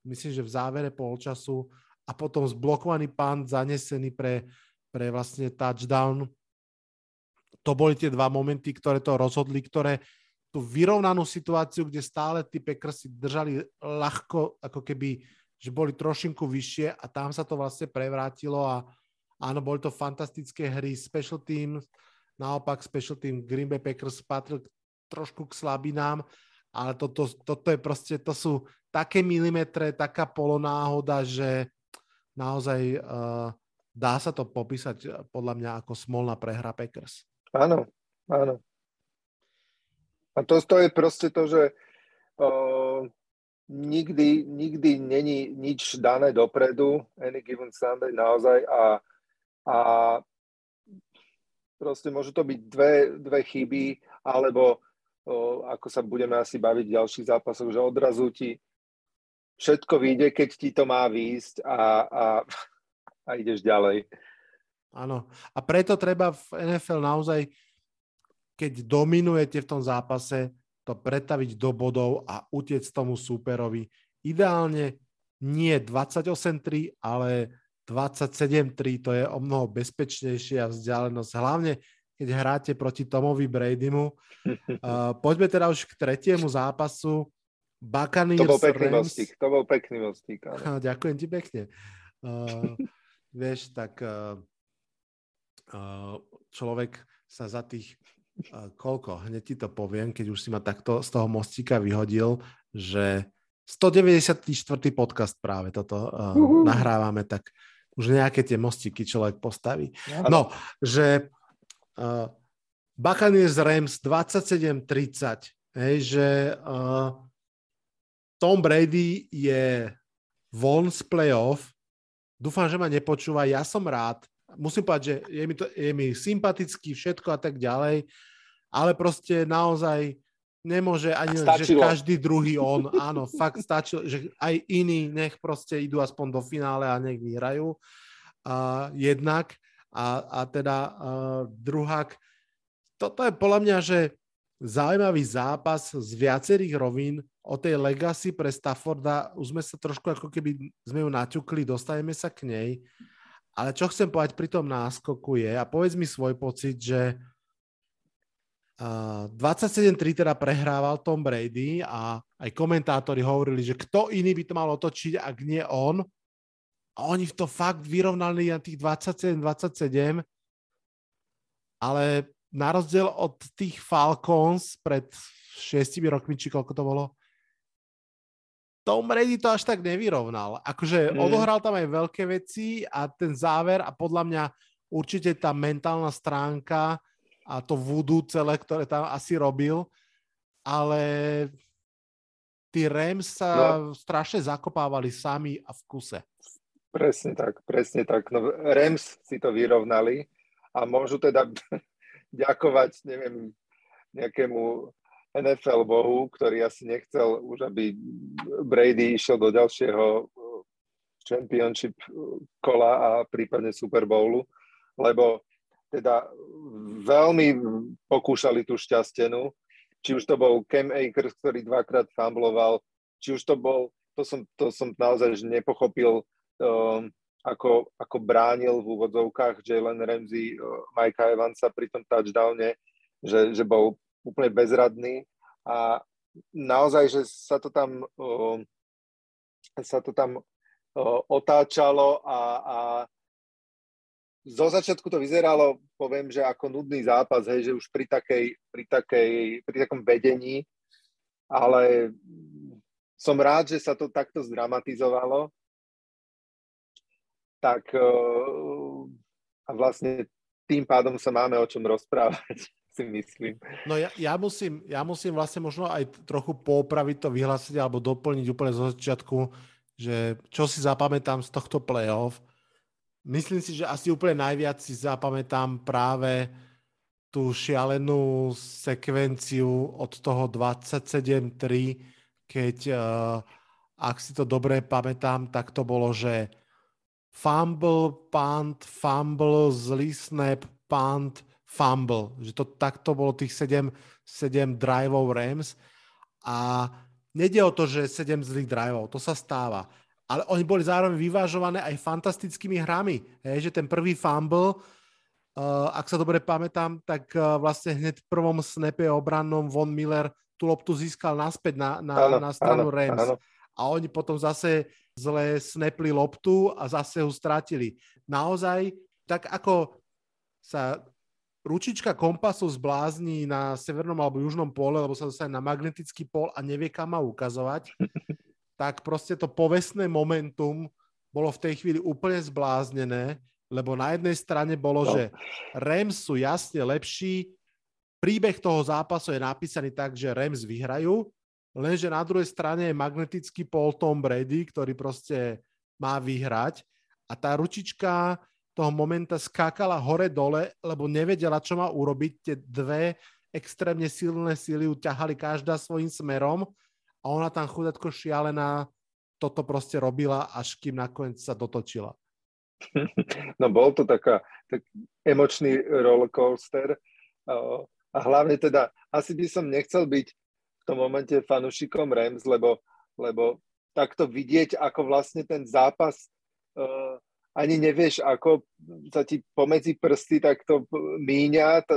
myslím, že v závere polčasu, a potom zblokovaný punt zanesený pre vlastne touchdown. To boli tie dva momenty, ktoré to rozhodli, ktoré tú vyrovnanú situáciu, kde stále tí Packersi držali ľahko, ako keby, že boli trošinku vyššie, a tam sa to vlastne prevrátilo a áno, boli to fantastické hry special teams. Naopak special team Green Bay Packers patril trošku k slabinám, ale toto je proste, to sú také milimetre, taká polonáhoda, že naozaj dá sa to popísať podľa mňa ako smolná prehra Packers. Áno, áno. A to je proste to, že nikdy není nič dané dopredu, any given Sunday naozaj, a proste môžu to byť dve chyby, alebo ako sa budeme asi baviť v ďalších zápasoch, že odrazu ti všetko vyjde, keď ti to má výjsť a ideš ďalej. Áno. A preto treba v NFL naozaj, keď dominujete v tom zápase, to pretaviť do bodov a utiec tomu súperovi. Ideálne nie 28-3, ale 27-3, to je o mnoho bezpečnejšia vzdialenosť. Hlavne, keď hráte proti Tomovi Bradymu. Poďme teda už k tretiemu zápasu. To bol pekný mostík. Ďakujem ti pekne. Vieš, tak človek sa za tých hneď ti to poviem, keď už si ma takto z toho mostíka vyhodil, že 194. podcast práve toto nahrávame, tak už nejaké tie mostíky človek postaví. No, že Buccaneers Rams 27-30, hej, že... Tom Brady je von z playoff. Dúfam, že ma nepočúva. Ja som rád. Musím povedať, že je mi sympatický všetko a tak ďalej, ale proste naozaj nemôže ani, stačilo. Že každý druhý on. Áno, fakt stačilo, že aj iní nech proste idú aspoň do finále a nech vyhrajú. Jednak a teda druhák. Toto je podľa mňa, že zaujímavý zápas z viacerých rovín. O tej legacy pre Stafforda už sme sa trošku ako keby sme ju naťukli, dostaneme sa k nej. Ale čo chcem povedať pri tom náskoku je, a povedz mi svoj pocit, že 27-3 teda prehrával Tom Brady a aj komentátori hovorili, že kto iný by to mal otočiť, ak nie on. A oni to fakt vyrovnali na tých 27-27, ale na rozdiel od tých Falcons pred 6 rokmi, či koľko to bolo, Tom Brady to až tak nevyrovnal. Akože odohral tam aj veľké veci a ten záver a podľa mňa určite tá mentálna stránka a to voodoo celé, ktoré tam asi robil, ale tí Rams sa strašne zakopávali sami a v kuse. Presne tak, presne tak. No, Rams si to vyrovnali a môžu teda ďakovať, neviem, nejakému NFL bohu, ktorý asi nechcel už, aby Brady išiel do ďalšieho championship kola a prípadne Super Bowlu, lebo teda veľmi pokúšali tú šťastenu Či už to bol Cam Akers, ktorý dvakrát fumbloval, či už to bol, to som naozaj nepochopil, ako bránil v úvodzovkách Jalen Ramsey, Mike'a Evansa pri tom touchdowne, že bol úplne bezradný a naozaj, že sa to tam otáčalo a zo začiatku to vyzeralo, poviem, že ako nudný zápas, hej, že už pri takom vedení, ale som rád, že sa to takto zdramatizovalo. Tak a vlastne tým pádom sa máme o čom rozprávať, si myslím. No ja musím vlastne možno aj trochu poopraviť to vyhlásiť alebo doplniť úplne zo začiatku, že čo si zapamätám z tohto playoff. Myslím si, že asi úplne najviac si zapamätám práve tú šialenú sekvenciu od toho 27-3, keď, ak si to dobre pamätám, tak to bolo, že fumble, punt, fumble, zlý snap, punt, fumble. Že to takto bolo tých 7 driveov Rams. A nejde o to, že 7 zlých driveov, to sa stáva. Ale oni boli zároveň vyvážované aj fantastickými hrami. Hej, že ten prvý fumble, ak sa dobre pamätám, tak vlastne hneď v prvom snape obrannom Von Miller tú loptu získal naspäť na stranu Rams. Áno. A oni potom zase zle snapli loptu a zase ho stratili. Naozaj, tak ako sa ručička kompasu zblázni na severnom alebo južnom pole, lebo sa dostane na magnetický pól a nevie, kam má ukazovať, tak proste to povestné momentum bolo v tej chvíli úplne zbláznené, lebo na jednej strane bolo, že Rams sú jasne lepší, príbeh toho zápasu je napísaný tak, že Rams vyhrajú, lenže na druhej strane je magnetický pól Tom Brady, ktorý proste má vyhrať a tá ručička toho momenta skákala hore-dole, lebo nevedela, čo má urobiť. Tie dve extrémne silné síly ju ťahali každá svojím smerom a ona tam chudátko šialená toto proste robila, až kým nakoniec sa dotočila. No bol to tak emočný rollercoaster a hlavne teda asi by som nechcel byť v tom momente fanúšikom Rams, lebo takto vidieť, ako vlastne ten zápas ani nevieš, ako sa ti pomedzi prsty takto míňa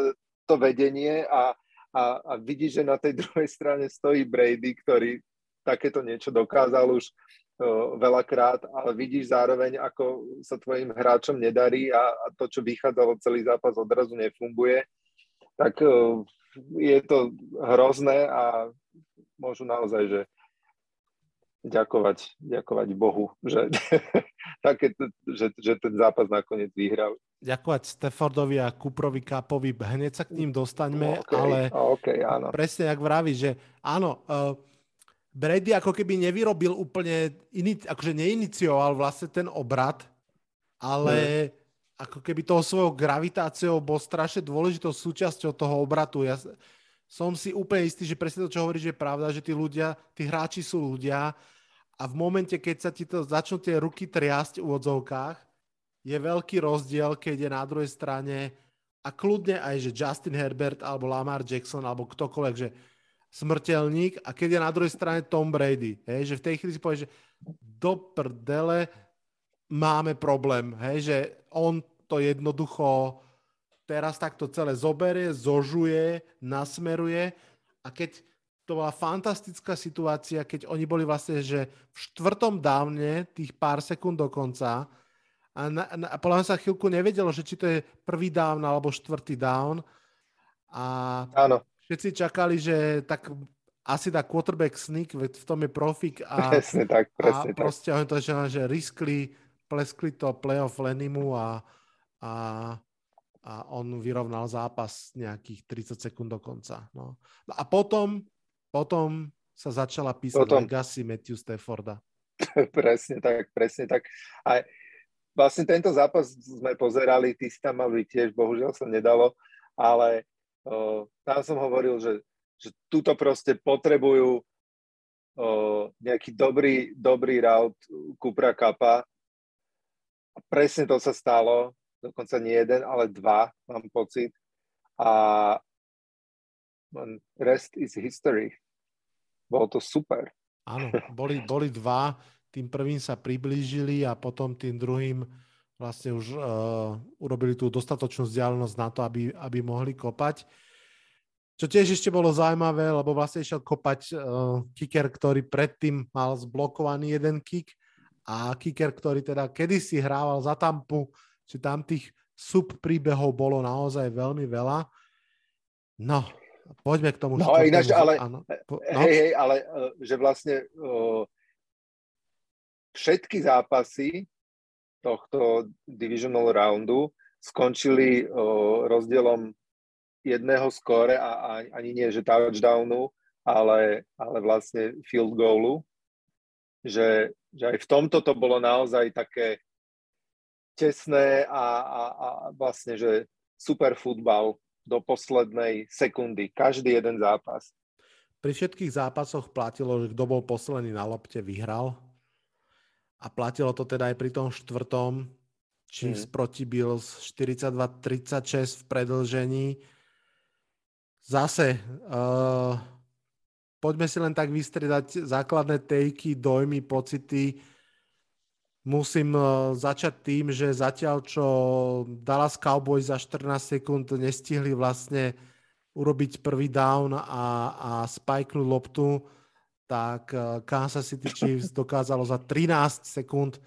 to vedenie a vidíš, že na tej druhej strane stojí Brady, ktorý takéto niečo dokázal už veľakrát, ale vidíš zároveň, ako sa tvojim hráčom nedarí a to, čo vychádzalo celý zápas, odrazu nefunguje. Tak je to hrozné a môžu naozaj, že ďakovať Bohu, že ten zápas nakoniec vyhral. Ďakovať Staffordovi a Cooperovi Kuppovi, hneď sa k ním dostaňme, áno. Presne jak vravíš, že áno, Brady ako keby nevyrobil úplne, akože neinicioval vlastne ten obrat, ale ako keby toho svojou gravitáciou bol strašne dôležitou súčasťou toho obratu. Ja som si úplne istý, že presne to, čo hovoríš, je pravda, že tí hráči sú ľudia a v momente, keď sa ti to začnú tie ruky triasť v odzovkách, je veľký rozdiel, keď je na druhej strane a kľudne aj, že Justin Herbert alebo Lamar Jackson alebo ktokoľvek, že smrteľník a keď je na druhej strane Tom Brady. Hej, že v tej chvíli si povieš, že do prdele máme problém, hej, že on to jednoducho teraz takto celé zoberie, zožuje, nasmeruje a keď to bola fantastická situácia, keď oni boli vlastne, že v štvrtom downe, tých pár sekúnd do konca a podľa mňa sa chvíľku nevedelo, že či to je prvý down alebo štvrtý down a áno. Všetci čakali, že tak asi dá quarterback sneak, v tom je profik a, presne tak. Proste oni to že riskli, pleskli to playoff Lenimu a on vyrovnal zápas nejakých 30 sekúnd do konca. No. A potom sa začala písať legacy Matthew Stafforda. Presne tak. A vlastne tento zápas sme pozerali, ty si tam mal byť tiež, bohužiaľ sa nedalo, ale tam som hovoril, že tuto proste potrebujú nejaký dobrý rout Coopera Kuppa. Presne to sa stalo, dokonca nie jeden, ale dva, mám pocit. A rest is history. Bolo to super. Áno, boli dva. Tým prvým sa priblížili a potom tým druhým vlastne už urobili tú dostatočnú vzdialenosť na to, aby mohli kopať. Čo tiež ešte bolo zaujímavé, lebo vlastne išiel kopať kicker, ktorý predtým mal zblokovaný jeden kick a kicker, ktorý teda kedysi hrával za Tampu, či tam tých subpríbehov bolo naozaj veľmi veľa. No, poďme k tomu. No športu, ináč, ale, áno, no? Hej, ale že vlastne všetky zápasy tohto divisional roundu skončili rozdielom jedného skóre a ani nie, že touchdownu, ale vlastne field goalu. Že aj v tomto to bolo naozaj také tesné a vlastne, že super futbal do poslednej sekundy. Každý jeden zápas. Pri všetkých zápasoch platilo, že kto bol posledný na lopte, vyhral. A platilo to teda aj pri tom štvrtom, Chiefs proti Bills 42-36 v predĺžení. Zase, poďme si len tak vystriedať základné takey, dojmy, pocity. Musím začať tým, že zatiaľ, čo Dallas Cowboys za 14 sekúnd nestihli vlastne urobiť prvý down a spajknúť loptu, tak Kansas City Chiefs dokázalo za 13 sekúnd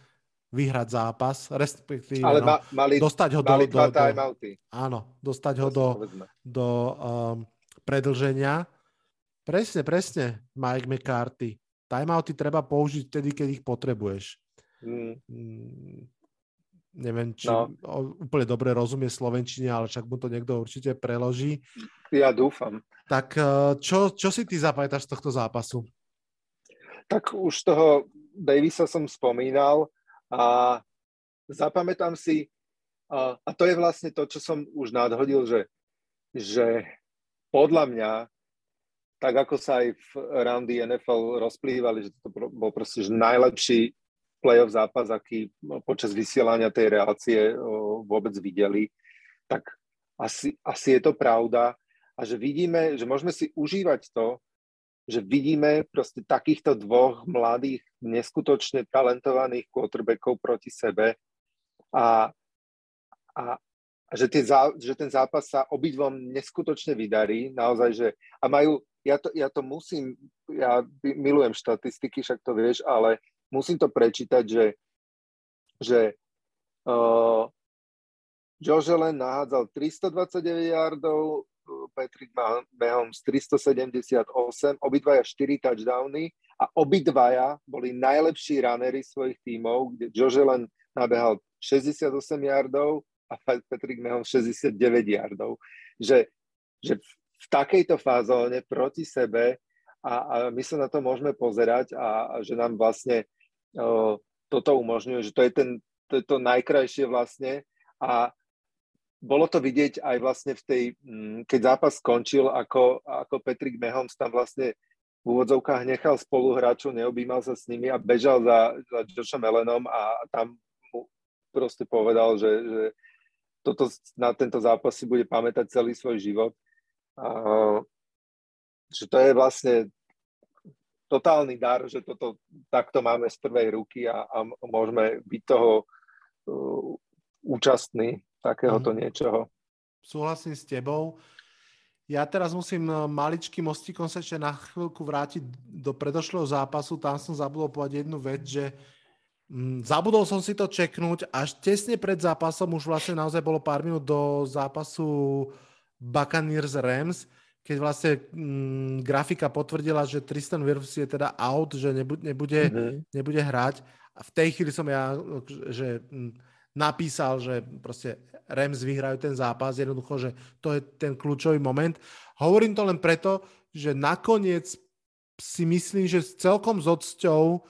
vyhrať zápas, respektíve dostať ho do predĺženia. Presne, Mike McCarthy. Timeouty treba použiť vtedy, keď ich potrebuješ. Neviem, či úplne dobre rozumie slovenčine, ale však mu to niekto určite preloží. Ja dúfam. Tak čo si ty zapamätáš z tohto zápasu? Tak už toho Davisa som spomínal. A zapamätám si, a to je vlastne to, čo som už nadhodil, že podľa mňa, tak ako sa aj v roundy NFL rozplývali, že to bol proste že najlepší playoff zápas, aký počas vysielania tej relácie vôbec videli, tak asi je to pravda. A že vidíme, že môžeme si užívať to, že vidíme proste takýchto dvoch mladých, neskutočne talentovaných quarterbackov proti sebe a že ten zápas sa obidvom neskutočne vydarí, naozaj, že a majú, ja to musím, ja milujem štatistiky, však to vieš, ale musím to prečítať, že Josh Allen nahádzal 329 yardov, Patrick Mahomes 378, obidvaja 4 touchdowny a obidvaja boli najlepší runnery svojich tímov, kde Josh Allen nabehal 68 yardov a Patrick Mahomes 69 yardov. Že v takejto fázone proti sebe a my sa na to môžeme pozerať a že nám vlastne toto umožňuje, že to je to najkrajšie vlastne a bolo to vidieť aj vlastne v tej, keď zápas skončil, ako Patrick Mahomes tam vlastne v úvodzovkách nechal spoluhráčov, neobjímal sa s nimi a bežal za Joshom Allenom a tam mu proste povedal, že toto, na tento zápas si bude pamätať celý svoj život. Že to je vlastne totálny dar, že toto takto máme z prvej ruky a môžeme byť toho účastní takéhoto niečoho. Súhlasím s tebou. Ja teraz musím maličkým mostíkom sa ešte na chvíľku vrátiť do predošlého zápasu. Tam som zabudol povedať jednu vec, že zabudol som si to čeknúť. Až tesne pred zápasom, už vlastne naozaj bolo pár minút do zápasu Buccaneers-Rams, keď vlastne grafika potvrdila, že Tristan Wirfs je teda out, že nebude hrať. A v tej chvíli som ja, že napísal, že proste Rams vyhrajú ten zápas, jednoducho, že to je ten kľúčový moment. Hovorím to len preto, že nakoniec si myslím, že celkom s odsťou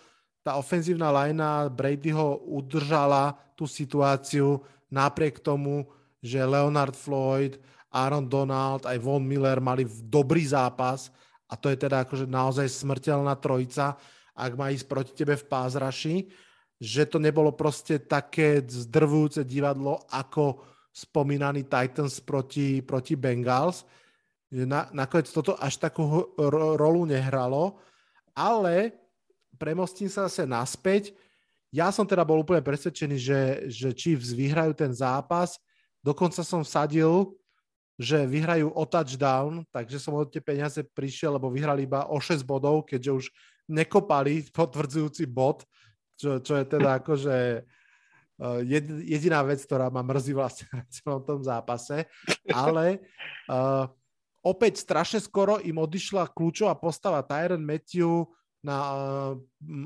tá ofenzívna lajna Bradyho udržala tú situáciu napriek tomu, že Leonard Floyd, Aaron Donald aj Von Miller mali dobrý zápas a to je teda akože naozaj smrteľná trojica, ak má ísť proti tebe v pass rushi. Že to nebolo proste také zdrvujúce divadlo, ako spomínaný Titans proti Bengals. že nakoniec toto až takú rolu nehralo, ale premostím sa zase naspäť. Ja som teda bol úplne presvedčený, že Chiefs vyhrajú ten zápas. Dokonca som vsadil, že vyhrajú o touchdown, takže som od tie peniaze prišiel, lebo vyhrali iba o 6 bodov, keďže už nekopali potvrdzujúci bod, čo je teda akože jediná vec, ktorá ma mrzí vlastne na celom tom zápase. Ale opäť strašne skoro im odišla kľúčová postava Tyrann Mathieu na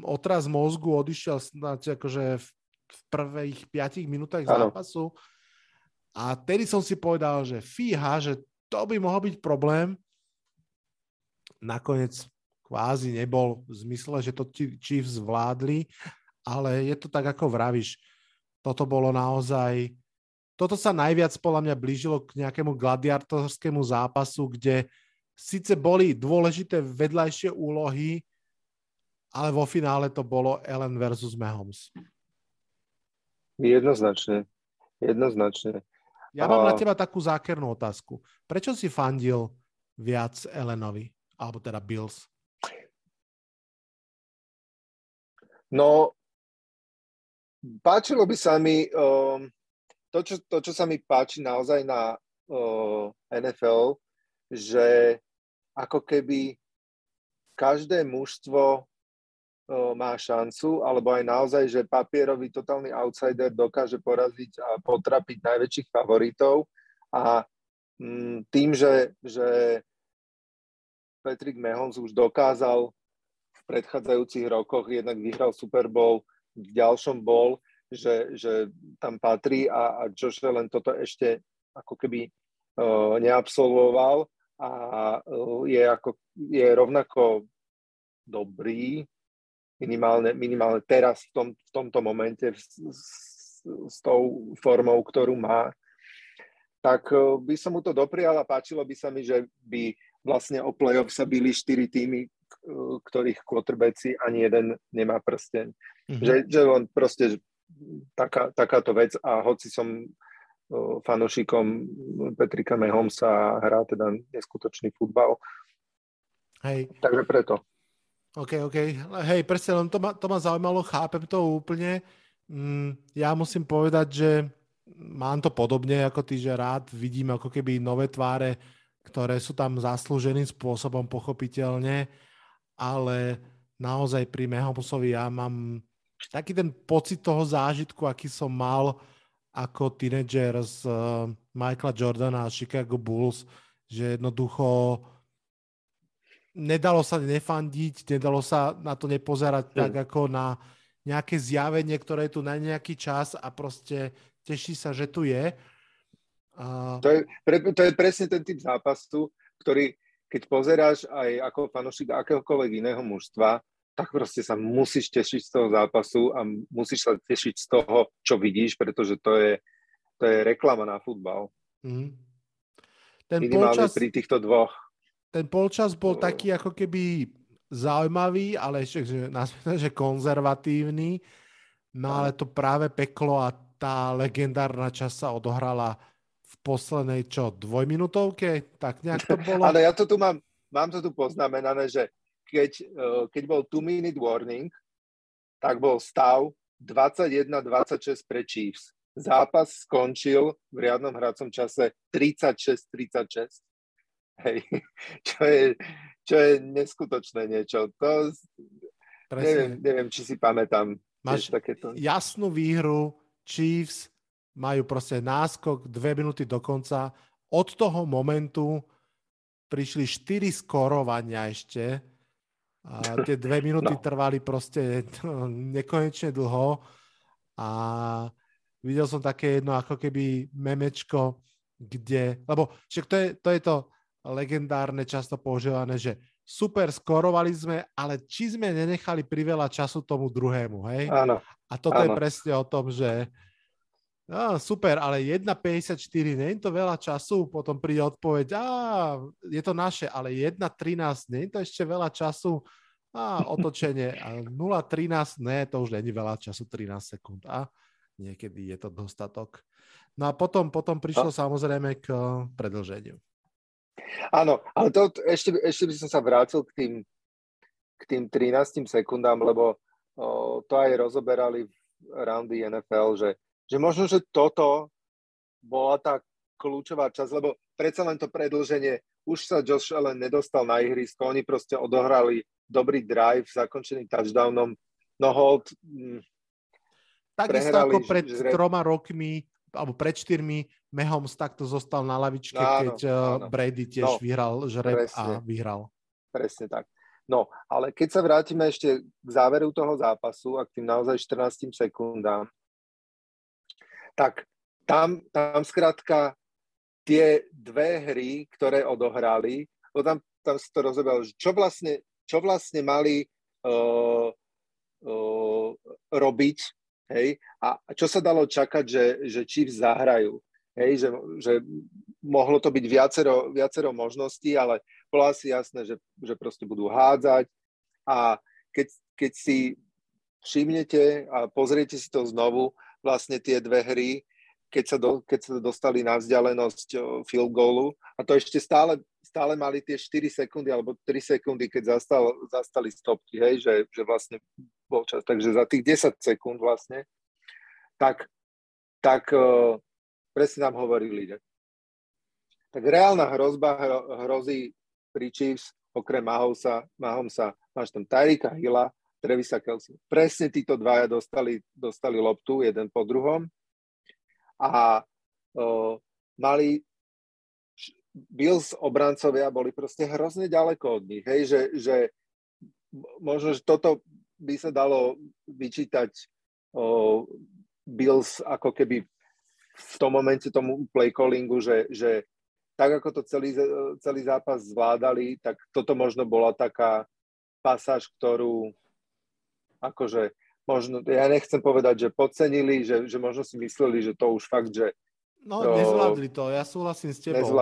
otraz mozgu, odišiel snáď akože v prvých 5 minútach zápasu. A tedy som si povedal, že fíha, že to by mohol byť problém. Nakoniec kvázi nebol v zmysle, že to Chiefs zvládli, ale je to tak, ako vravíš. Toto bolo naozaj... Toto sa najviac podľa mňa blížilo k nejakému gladiátorskému zápasu, kde síce boli dôležité vedľajšie úlohy, ale vo finále to bolo Allen versus Mahomes. Jednoznačne. Ja mám na teba takú zákernú otázku. Prečo si fandil viac Allenovi, alebo teda Bills? No, páčilo by sa mi, to, čo sa mi páči naozaj na NFL, že ako keby každé mužstvo má šancu, alebo aj naozaj, že papierový totálny outsider dokáže poraziť a potrapiť najväčších favoritov a tým, že Patrick Mahomes už dokázal v predchádzajúcich rokoch, jednak vyhral Super Bowl, v ďalšom bol, že tam patrí a Josh Allen toto ešte ako keby neabsolvoval a je rovnako dobrý, minimálne teraz v tomto momente s tou formou, ktorú má, tak by som mu to doprial a páčilo by sa mi, že by vlastne o play-off sa byli 4 týmy, ktorých quarterbacki ani jeden nemá prsteň. Mm-hmm. Že len proste takáto vec a hoci som fanúšikom Patricka Mahomesa a hrá teda neskutočný futbal. Hej. Takže preto. OK. Hej, presne, len to ma zaujímalo, chápem to úplne. Ja musím povedať, že mám to podobne ako ty, že rád vidím ako keby nové tváre, ktoré sú tam zaslúženým spôsobom pochopiteľne, ale naozaj pri Mahomesovi ja mám taký ten pocit toho zážitku, aký som mal ako tínedžer z Michaela Jordana a Chicago Bulls, že jednoducho nedalo sa nefandiť, nedalo sa na to nepozerať tak ako na nejaké zjavenie, ktoré je tu na nejaký čas a proste teší sa, že tu je. To je presne ten typ zápasu, ktorý, keď pozeráš aj ako fanúšik akéhokoľvek iného mužstva, tak proste sa musíš tešiť z toho zápasu a musíš sa tešiť z toho, čo vidíš, pretože to je reklama na futbal. Mm. Minimálne pri týchto dvoch. Ten polčas bol taký ako keby zaujímavý, ale ešte že konzervatívny. No ale to práve peklo a tá legendárna časť sa odohrala v poslednej dvojminútovke? Tak nejak to bolo? Ale ja to tu mám to tu poznamenané, že keď bol 2-minute warning, tak bol stav 21-26 pre Chiefs. Zápas skončil v riadnom hracom čase 36-36. Hej, čo je neskutočné niečo. To neviem, či si pamätám. Máš takéto jasnú výhru, Chiefs majú proste náskok 2 minúty do konca. Od toho momentu prišli 4 skorovania ešte. A tie 2 minúty trvali proste nekonečne dlho. A videl som také jedno ako keby memečko, kde... Lebo však to je to legendárne, často používané, že super, skorovali sme, ale či sme nenechali priveľa času tomu druhému, hej? Áno. A toto je presne o tom, že super, ale 1,54, nie je to veľa času, potom príde odpoveď, je to naše, ale 1,13, nie je to ešte veľa času, otočenie, 0,13, ne, to už není veľa času, 13 sekúnd, niekedy je to dostatok. No a potom prišlo samozrejme k predĺženiu. Áno, ale to, ešte by som sa vrátil k tým 13 sekundám, lebo to aj rozoberali v roundy NFL, že možno, že toto bola tá kľúčová časť, lebo predsa len to predĺženie, už sa Josh Allen nedostal na ihrisko, oni proste odohrali dobrý drive, zakončený touchdownom, no hold. Takisto ako pred 3 rokmi, alebo pred 4 Mahomes takto zostal na lavičke, áno. Brady tiež vyhral žreb a vyhral. Presne tak. No, ale keď sa vrátime ešte k záveru toho zápasu a k tým naozaj 14 sekundám, tak tam skrátka tie dve hry, ktoré odohrali, tam sa to rozoberalo, čo vlastne mali robiť, hej, a čo sa dalo čakať, že Chiefs zahrajú. Hej, že mohlo to byť viacero možností, ale bolo asi jasné, že proste budú hádzať. A keď si všimnete a pozriete si to znovu, vlastne tie dve hry, keď sa dostali na vzdialenosť field goalu, a to ešte stále mali tie 4 sekundy alebo 3 sekundy, keď zastali stopky, hej, že vlastne bol čas. Takže za tých 10 sekúnd vlastne, tak presne nám hovorili. Tak reálna hrozba hrozí pri Chiefs, okrem Mahomesa, máš tam Tyreeka Hilla, Travisa Kelceho. Presne títo dvaja dostali loptu jeden po druhom a mali Bills obrancovia boli proste hrozne ďaleko od nich, hej, že možno, že toto by sa dalo vyčítať Bills ako keby v tom momente tomu play callingu, že tak ako to celý zápas zvládali, tak toto možno bola taká pasáž, ktorú akože možno, ja nechcem povedať, že podcenili, že možno si mysleli, že to už fakt, že nezvládli to, ja súhlasím s tebou.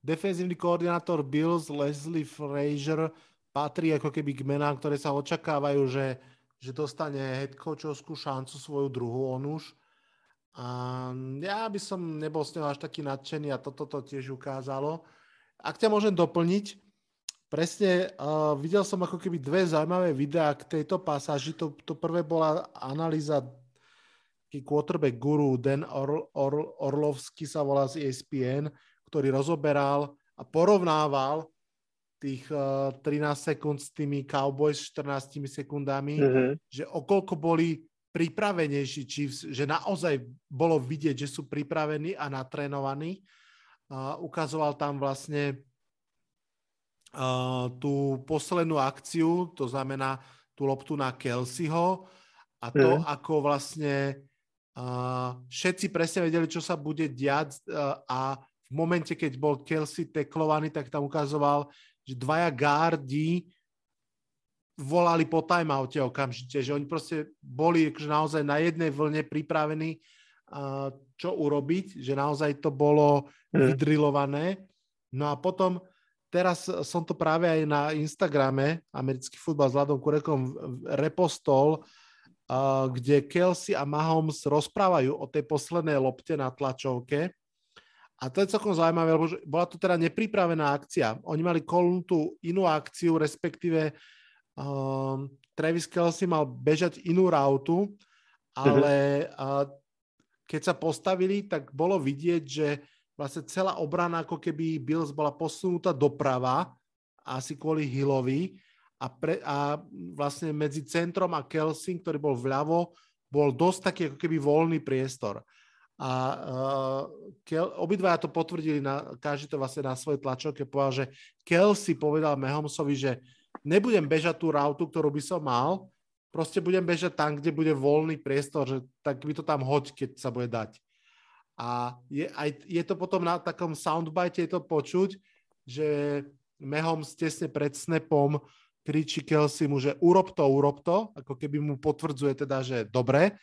Defenzívny koordinátor Bills, Leslie Frazier, patrí ako keby k menám, ktoré sa očakávajú, že dostane headcoachovskú šancu svoju druhú, on už. A ja by som nebol s ňou až taký nadšený a toto to tiež ukázalo. Ak ťa môžem doplniť, presne videl som ako keby dve zaujímavé videá k tejto pasáži. To prvé bola analýza quarterback guru Dan Orlovský sa volá z ESPN, ktorý rozoberal a porovnával tých 13 sekúnd s tými Cowboys 14 sekundami, že okolko boli pripravenejší Chiefs, že naozaj bolo vidieť, že sú pripravení a natrénovaní. Ukazoval tam vlastne tú poslednú akciu, to znamená tú loptu na Kelceho a to, ako vlastne všetci presne vedeli, čo sa bude diať a v momente, keď bol Kelce teklovaný, tak tam ukazoval, že dvaja gardi volali po timeoute okamžite, že oni proste boli akože naozaj na jednej vlne pripravení, čo urobiť, že naozaj to bolo vydrilované. No a potom, teraz som to práve aj na Instagrame Americký futbal s Vladom Kurekom repostol, kde Kelce a Mahomes rozprávajú o tej poslednej lopte na tlačovke. A to je celkom zaujímavé, lebo bola to teda nepripravená akcia. Oni mali tú inú akciu, respektíve Travis Kelce mal bežať inú rautu, ale keď sa postavili, tak bolo vidieť, že vlastne celá obrana ako keby Bills bola posunutá doprava, asi kvôli Hillovi, a vlastne medzi centrom a Kelce, ktorý bol vľavo, bol dosť taký ako keby voľný priestor. A obidvaja to potvrdili, každý to vlastne na svojej tlačovke povedal, že Kelce povedal Mahomesovi, že nebudem bežať tú rautu, ktorú by som mal, proste budem bežať tam, kde bude voľný priestor, že tak by to tam hoď, keď sa bude dať. A je to potom na takom soundbite, je to počuť, že Mahomes tesne pred snapom kričí Kelce mu, že urob to, ako keby mu potvrdzuje teda, že dobre.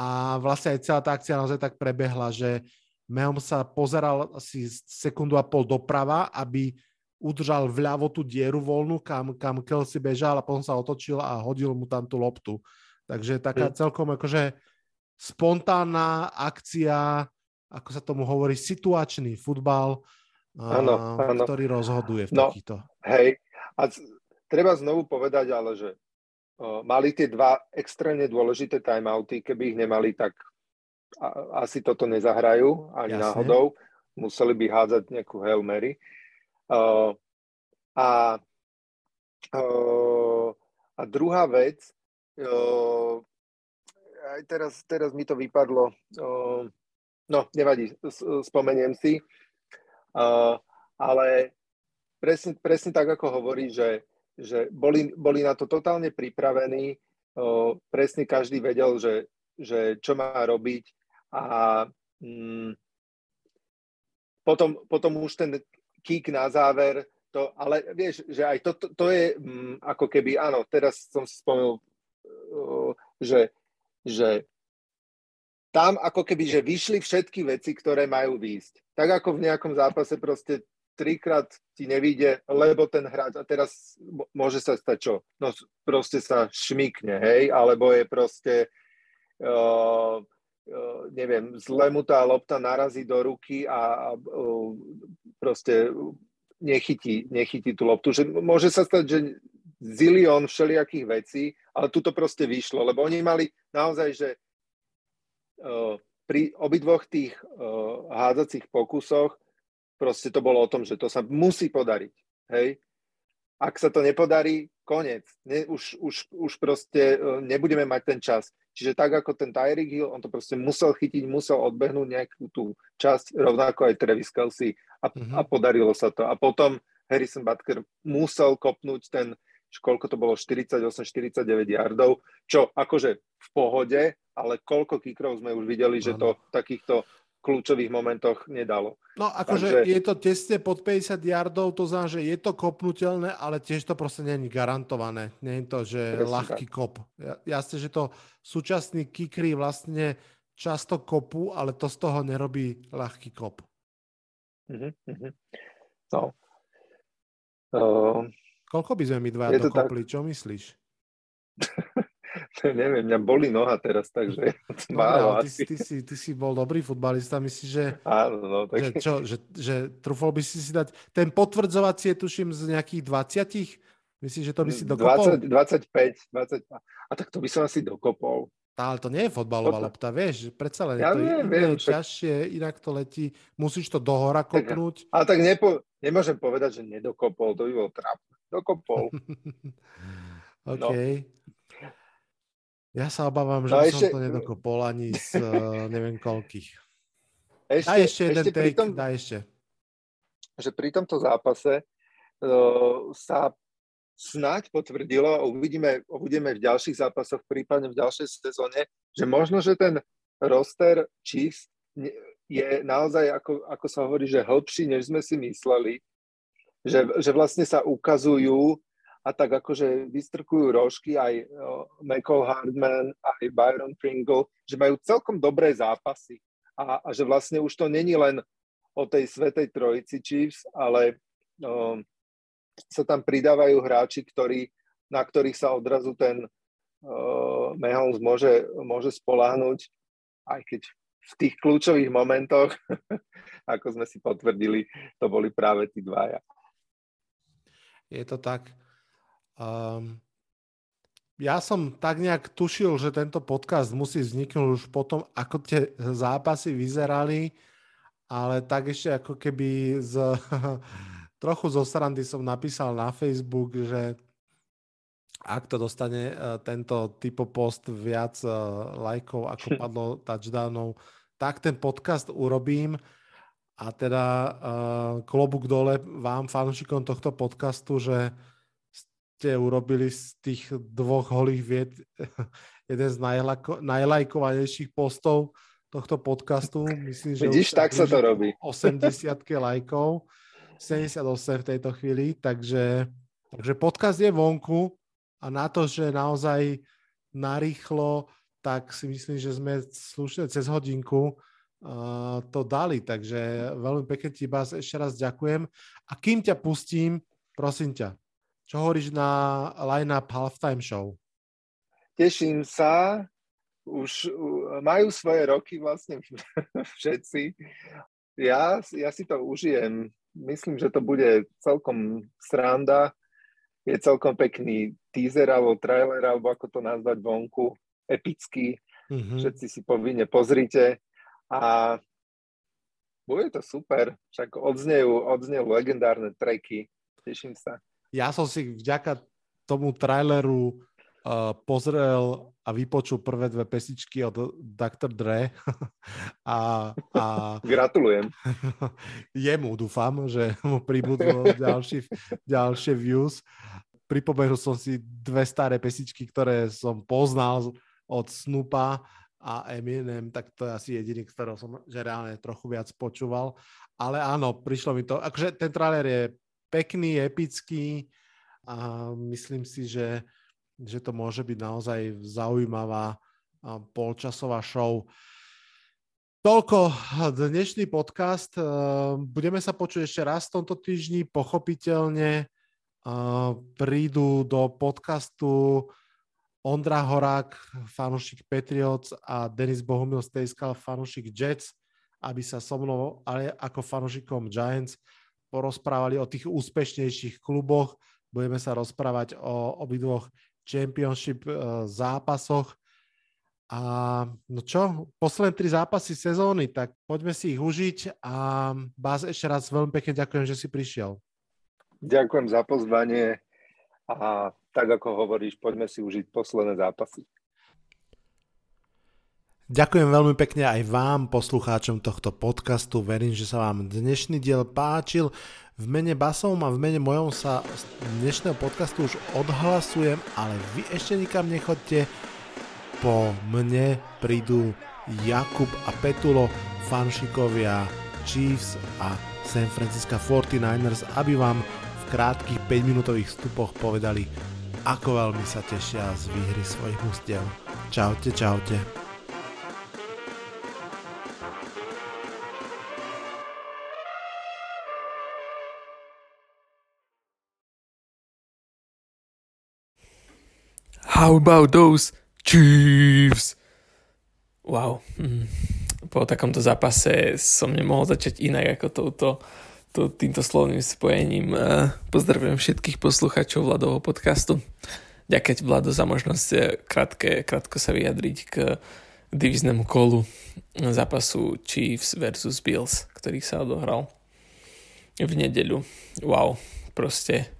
A vlastne aj celá tá akcia naozaj tak prebehla, že Mahomes sa pozeral asi sekundu a pol doprava, aby udržal vľavo tú dieru voľnú, kam Kelce bežal, a potom sa otočil a hodil mu tam tú loptu. Takže taká celkom akože spontánna akcia, ako sa tomu hovorí, situačný futbal, Áno. Ktorý rozhoduje v takýchto. Hej, a treba znovu povedať, ale že mali tie dva extrémne dôležité timeouty, keby ich nemali, tak asi toto nezahrajú ani Jasne. Náhodou. Museli by hádzať nejakú Hail Mary. A druhá vec, aj teraz mi to vypadlo, no nevadí, spomeniem si, ale presne tak, ako hovorí, že boli na to totálne pripravení, presne každý vedel, že čo má robiť a potom už ten kick na záver, to, ale vieš, že aj to je ako keby, áno, teraz som si spomenul, že tam ako keby, že vyšli všetky veci, ktoré majú výjsť. Tak ako v nejakom zápase proste trikrát ti nevíde, lebo ten hráč, a teraz môže sa stať čo? No proste sa šmikne, hej, alebo je proste, neviem, zle mu tá lopta narazí do ruky a proste nechytí tú loptu. Že môže sa stať, že zilión všelijakých vecí, ale tu to proste vyšlo, lebo oni mali naozaj, že pri obidvoch tých hádzacích pokusoch proste to bolo o tom, že to sa musí podariť. Hej? Ak sa to nepodarí, koniec. Už proste nebudeme mať ten čas. Čiže tak ako ten Tyreek Hill, on to proste musel chytiť, musel odbehnúť nejakú tú časť, rovnako aj Travis Kelce a podarilo sa to. A potom Harrison Butker musel kopnúť ten, koľko to bolo, 48-49 yardov, čo akože v pohode, ale koľko kickrov sme už videli, že to v takýchto kľúčových momentoch nedalo. No akože je to tesne pod 50 yardov, to znamená, že je to kopnutelné, ale tiež to proste nie je garantované. Nie je to, že ľahký kop. Jasne, že to súčasní kickri vlastne často kopu, ale to z toho nerobí ľahký kop. No. Koľko by sme my dvaja dokopli? Čo myslíš? Neviem, mňa boli noha teraz, takže málo asi. Ty si bol dobrý futbalista, myslíš, že, áno, no, tak... že trúfol by si dať ten potvrdzovacie, tuším, z nejakých 20? Myslíš, že to by si dokopol? 25. A tak to by som asi dokopol. Ale to nie je fotbalová lopta, vieš, predsa len ja to je ťažšie, inak to letí, musíš to dohora kopnúť. Ale tak nemôžem povedať, že nedokopol, to by bol trápne. Dokopol. OK. No. Ja sa obávam, že no som to nedokopol ani z neviem koľkých. Daj ešte jeden take. Že pri tomto zápase sa snáď potvrdilo a uvidíme v ďalších zápasoch, prípadne v ďalšej sezóne, že možno, že ten roster Chiefs je naozaj, ako sa hovorí, že hlbší, než sme si mysleli, že vlastne sa ukazujú a tak akože vystrkujú rožky aj Michael Hardman, aj Byron Pringle, že majú celkom dobré zápasy a že vlastne už to není len o tej svätej trojici Chiefs, ale sa tam pridávajú hráči, na ktorých sa odrazu ten Mahomes môže spoľahnúť, aj keď v tých kľúčových momentoch, ako sme si potvrdili, to boli práve tí dvaja. Je to tak. Ja som tak nejak tušil, že tento podcast musí vzniknúť už potom, ako tie zápasy vyzerali, ale tak ešte ako keby trochu zo srandy som napísal na Facebook, že ak to dostane tento typo post viac lajkov, ako padlo touchdownov, tak ten podcast urobím. A teda klobúk dole vám, fanúšikom tohto podcastu, že ste urobili z tých dvoch holých vied jeden z najlajkovanejších postov tohto podcastu. Myslím, že vidíš, tak sa to robí. 80-ke lajkov, 78 v tejto chvíli, takže podcast je vonku a na to, že naozaj narýchlo, tak si myslím, že sme slušne cez hodinku to dali, takže veľmi pekne ti, Bas, ešte raz ďakujem. A kým ťa pustím, prosím ťa, čo hovoríš na line-up halftime show? Teším sa. Už majú svoje roky vlastne všetci. Ja si to užijem. myslím, že to bude celkom sranda. Je celkom pekný teaser alebo trailer, alebo ako to nazvať vonku, epický. Mm-hmm. Všetci si povinne pozrite. A bude to super. Však odznejú legendárne tracky. Teším sa. Ja som si vďaka tomu traileru pozrel a vypočul prvé dve pesničky od Dr. Dre. a gratulujem. Jemu dúfam, že mu pribudlo ďalšie views. Pripomenul som si dve staré pesničky, ktoré som poznal od Snoopa a Eminem, tak to je asi jediný, ktorého som že reálne trochu viac počúval. Ale áno, prišlo mi to. Akože ten trailer je pekný, epický a myslím si, že to môže byť naozaj zaujímavá polčasová show. Toľko dnešný podcast. Budeme sa počuť ešte raz v tomto týždni. Pochopiteľne prídu do podcastu Ondra Horák, fanúšik Patriots, a Denis Bohumil Stejskal, fanúšik Jets, aby sa so mnou, ale ako fanúšikom Giants, porozprávali o tých úspešnejších kluboch. Budeme sa rozprávať o obidvoch championship zápasoch. A no čo, posledné 3 zápasy sezóny, tak poďme si ich užiť. A Bas, ešte raz veľmi pekne ďakujem, že si prišiel. Ďakujem za pozvanie. A tak ako hovoríš, poďme si užiť posledné zápasy. Ďakujem veľmi pekne aj vám, poslucháčom tohto podcastu. Verím, že sa vám dnešný diel páčil. V mene Basovom a v mene mojom sa z dnešného podcastu už odhlasujem, ale vy ešte nikam nechoďte. Po mne prídu Jakub a Petulo, fanšikovia Chiefs a San Francisco 49ers, aby vám v krátkych 5-minútových vstupoch povedali, ako veľmi sa tešia z výhry svojich mužstiev. Čaute, čaute. How about those Chiefs? Wow. Po takomto zápase som nemohol začať inak ako týmto slovným spojením. Pozdravujem všetkých poslucháčov Vladovho podcastu. Ďakujem, Vlado, za možnosť krátko sa vyjadriť k divíznemu kolu zápasu Chiefs versus Bills, ktorý sa odohral v nedeľu. Wow, proste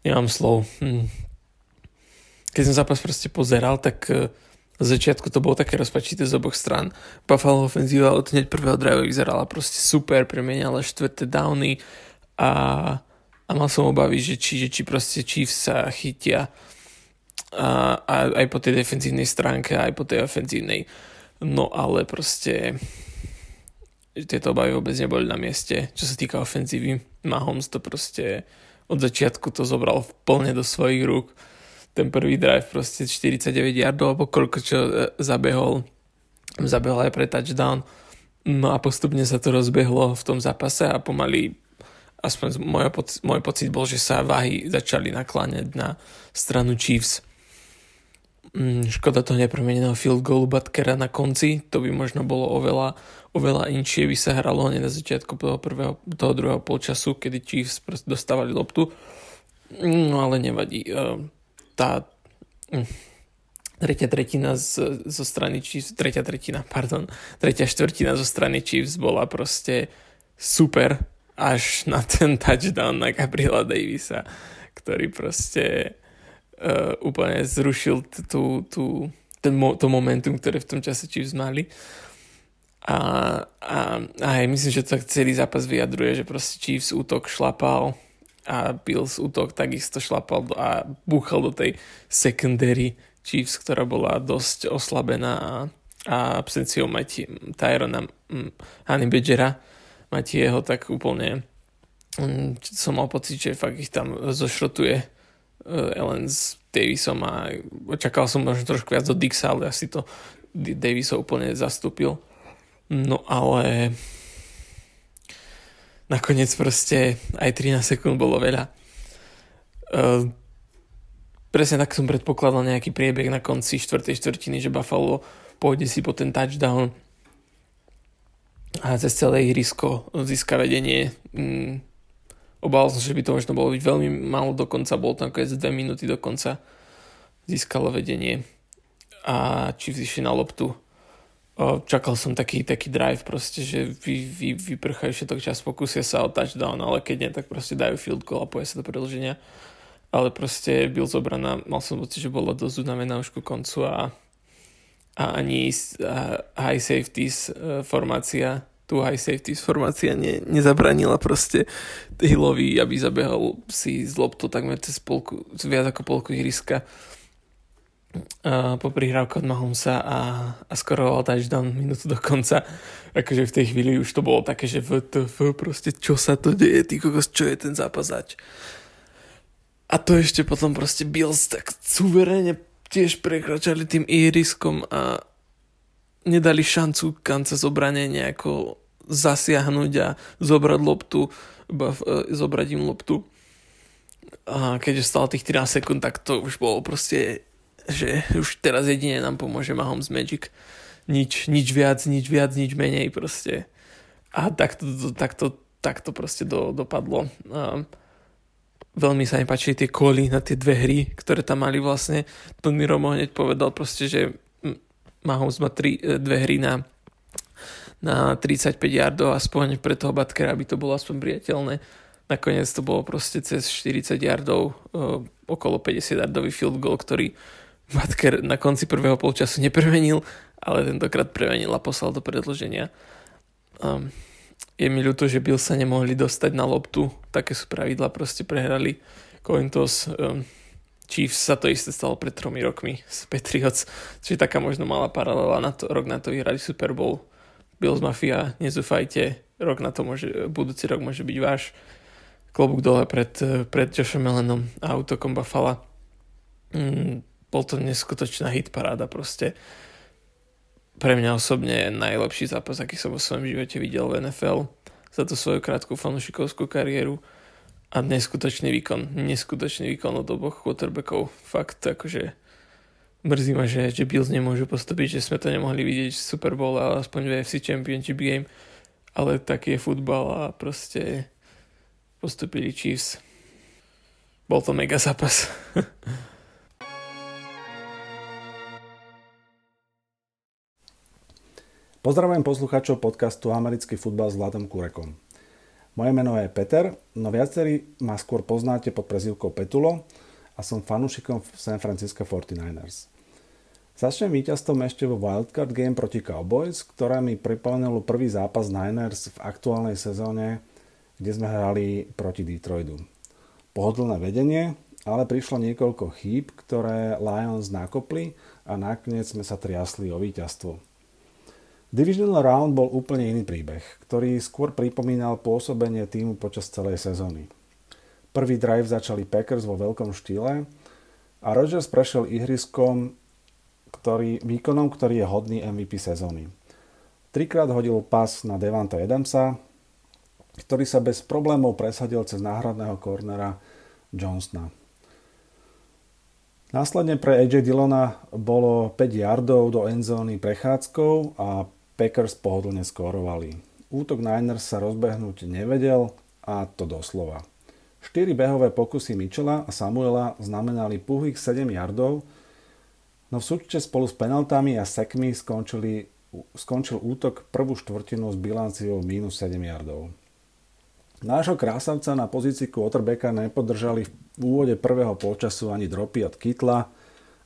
nemám slov. Keď som zápas proste pozeral, tak v začiatku to bolo také rozpačité z oboch strán. Buffalo ofenzíva od hneď prvého drive vyzerala proste super, premieniala štvrté downy a mal som obavy, že či proste Chiefs sa chytia a aj po tej defenzívnej stránke, aj po tej ofenzívnej. No ale proste tieto obavy vôbec neboli na mieste. Čo sa týka ofenzívy, Mahomes to proste od začiatku to zobral plne do svojich rúk. Ten prvý drive proste 49 yardov alebo koľko čo zabehol aj pre touchdown, no a postupne sa to rozbehlo v tom zápase a pomaly, aspoň môj pocit bol, že sa váhy začali nakláňať na stranu Chiefs. Škoda toho nepremeneného field goalu Butkera na konci, to by možno bolo oveľa inšie, by sa hralo hneď na začiatku toho druhého polčasu, kedy Chiefs dostávali loptu, no ale nevadí. Tá tretia štvrtina zo strany Chiefs bola proste super až na ten touchdown na Gabriela Davisa, ktorý proste úplne zrušil to momentum, ktoré v tom čase Chiefs mali. A aj myslím, že to celý zápas vyjadruje, že proste Chiefs útok šlapal a Bills útok takisto šlapal a búchal do tej secondary Chiefs, ktorá bola dosť oslabená a absenciou Tyrona Mathieuho, tak úplne som mal pocit, že fakt ich tam zošrotuje Allen s Davisom a očakal som možno trošku viac do Dixa, ale asi to Davis ho úplne zastúpil. No ale nakoniec proste aj 13 sekúnd bolo veľa. Presne tak som predpokladal nejaký priebeh na konci štvrtej štvrtiny, že Buffalo pôjde si po ten touchdown. a cez celé ihrisko získa vedenie. Obával som, že by to možno bolo byť veľmi málo do konca, bolo to nakoniec 2 minúty do konca, získalo vedenie a či vzýši na loptu. Čakal som taký drive proste, že vyprchajú všetok čas, pokúsia sa o touchdown, ale keď nie, tak proste dajú field goal a poje sa do predĺženia. Ale proste byl zobraná, mal som pocit, že bola dosť unavená už ku koncu a ani high safeties formácia, tu high safeties formácia nezabranila proste Hillovi, aby zabehol si z loptu takmer cez polku, viac ako polku ihriska. Po prihrávke od Mahomesa a skoroval touchdown minútu do konca. Akože v tej chvíli už to bolo také, že WTF, proste čo sa to deje, ty kokos, čo je ten zápas zač. A to ešte potom proste Bills tak suverénne tiež prekračali tým ihriskom a nedali šancu Kansas obrane nejako zasiahnuť a zobrať im loptu. A keď stalo tých 13 sekúnd, tak to už bolo proste, že už teraz jedine nám pomôže Mahomes Magic. Nič viac, nič menej proste. A takto proste dopadlo. Veľmi sa mi páčili tie koly na tie dve hry, ktoré tam mali vlastne. Tony Romo hneď povedal proste, že Mahomes má dve hry na 35 yardov aspoň pre toho Butkera, aby to bolo aspoň priateľné. Nakoniec to bolo proste cez 40 yardov, okolo 50 yardový field goal, ktorý Butker na konci prvého polčasu nepremenil, ale tentokrát premenil a poslal do predĺženia. Je mi ľúto, že Bills sa nemohli dostať na loptu, také sú pravidlá, proste prehrali coin toss. Chiefs sa to isté stalo pred 3 rokmi z Patriots, čiže taká možno malá paralela, rok na to vyhrali Super Bowl. Bills Mafia, nezúfajte, budúci rok môže byť váš. Klobúk dole pred Joshom Allenom a útokom Buffalo. Bol to neskutočná hitparáda proste. Pre mňa osobne najlepší zápas, aký som vo svojom živote videl v NFL. Za tú svoju krátku fanúšikovskú kariéru a neskutočný výkon od oboch quarterbackov. Fakt, akože mrzí ma, že Bills nemôžu postúpiť, že sme to nemohli vidieť v Super Bowl a aspoň v AFC Championship game, ale taký je futbal a proste postupili Chiefs. Bol to mega zápas. Pozdravujem poslucháčov podcastu Americký futbal s Vladom Kurekom. Moje meno je Peter, no viacerí ma skôr poznáte pod prezývkou Petulo a som fanúšikom San Francisco 49ers. Začnem víťazstvom ešte vo Wildcard game proti Cowboys, ktorá mi pripomenulo prvý zápas Niners v aktuálnej sezóne, kde sme hrali proti Detroitu. Pohodlné vedenie, ale prišlo niekoľko chýb, ktoré Lions nakopli a nakoniec sme sa triasli o víťazstvo. Divisional round bol úplne iný príbeh, ktorý skôr pripomínal pôsobenie týmu počas celej sezóny. Prvý drive začali Packers vo veľkom štýle a Rodgers prešiel ihriskom výkonom, ktorý je hodný MVP sezóny. 3-krát hodil pas na Davante Adamsa, ktorý sa bez problémov presadil cez náhradného kornera Johnsona. Následne pre AJ Dillona bolo 5 yardov do endzóny prechádzkou a Packers pohodlne skórovali. Útok Niners sa rozbehnúť nevedel a to doslova. 4 behové pokusy Mitchella a Samuela znamenali puhých 7 yardov, no v súčte spolu s penaltami a sekmi skončil útok prvú štvrtinu s bilanciou minus 7 yardov. Nášho krásavca na pozícii quarterbacka nepodržali v úvode prvého polčasu ani dropy od Kittla,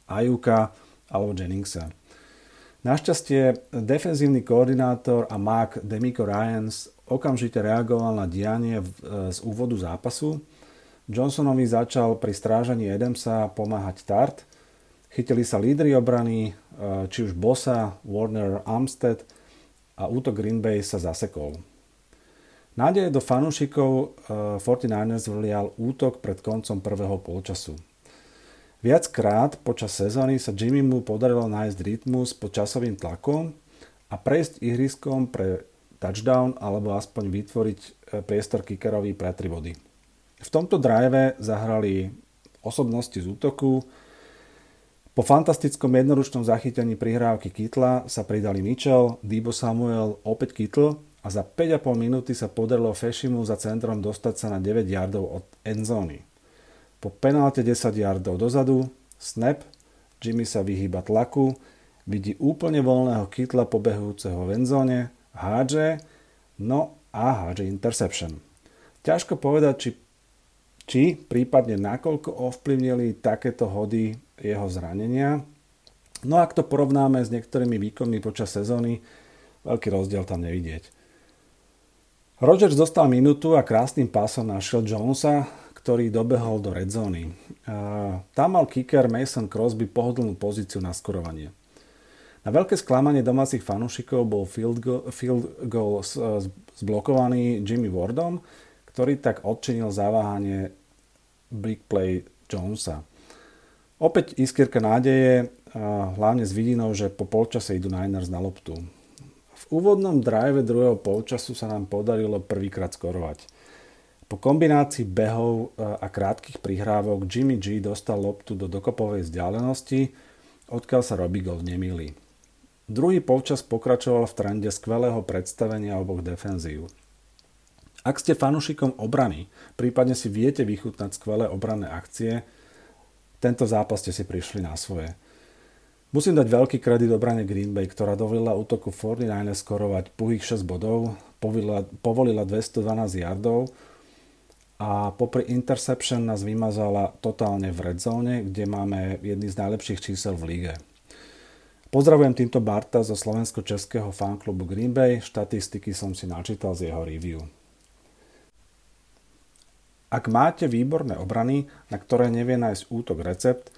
Ajuka alebo Jenningsa. Našťastie defenzívny koordinátor a mák DeMeco Ryans okamžite reagoval na dianie z úvodu zápasu. Johnsonovi začal pri strážení Adamsa pomáhať Tart. Chytili sa lídri obrany, či už Bosa, Warner, Armstead a útok Green Bay sa zasekol. Nádeje do fanúšikov 49ers vlial útok pred koncom prvého polčasu. Viackrát počas sezóny sa Jimmy mu podarilo nájsť rytmus pod časovým tlakom a prejsť ihriskom pre touchdown alebo aspoň vytvoriť priestor kickerovi pre 3 body. V tomto drive zahrali osobnosti z útoku. Po fantastickom jednoručnom zachytení prihrávky Kittla sa pridali Mitchell, Deebo Samuel, opäť Kittl a za 5,5 minúty sa podarilo Fešimu za centrom dostať sa na 9 yardov od endzóny. Po penálte 10 yardov dozadu, snap, Jimmy sa vyhýba tlaku, vidí úplne voľného Kytla pobehujúceho v endzóne, hádže, no a hádže interception. Ťažko povedať, či prípadne nakoľko ovplyvnili takéto hody jeho zranenia. No ak to porovnáme s niektorými výkonmi počas sezóny, veľký rozdiel tam nevidieť. Rodgers dostal minútu a krásnym pásom našiel Jonesa, ktorý dobehol do redzóny. Tam mal kicker Mason Crosby pohodlnú pozíciu na skorovanie. Na veľké sklamanie domácich fanúšikov bol field goal zblokovaný Jimmy Wardom, ktorý tak odčinil zaváhanie big play Jonesa. Opäť iskierka nádeje, hlavne s vidinou, že po polčase idú Niners na loptu. V úvodnom drive druhého polčasu sa nám podarilo prvýkrát skorovať. Po kombinácii behov a krátkych prihrávok Jimmy G dostal loptu do dokopovej vzdialenosti, odkiaľ sa Robbie Gould nemýli. Druhý polčas pokračoval v trende skvelého predstavenia oboch defenzív. Ak ste fanúšikom obrany, prípadne si viete vychutnať skvelé obranné akcie, tento zápas ste si prišli na svoje. Musím dať veľký kredit obrane Green Bay, ktorá dovolila útoku 49ers skorovať puhých 6 bodov, povolila 212 yardov a popri interception nás vymazala totálne v redzone, kde máme jedny z najlepších čísel v lige. Pozdravujem týmto Barta zo slovensko-českého fanklubu Green Bay, štatistiky som si načítal z jeho review. Ak máte výborné obrany, na ktoré nevie nájsť útok recept,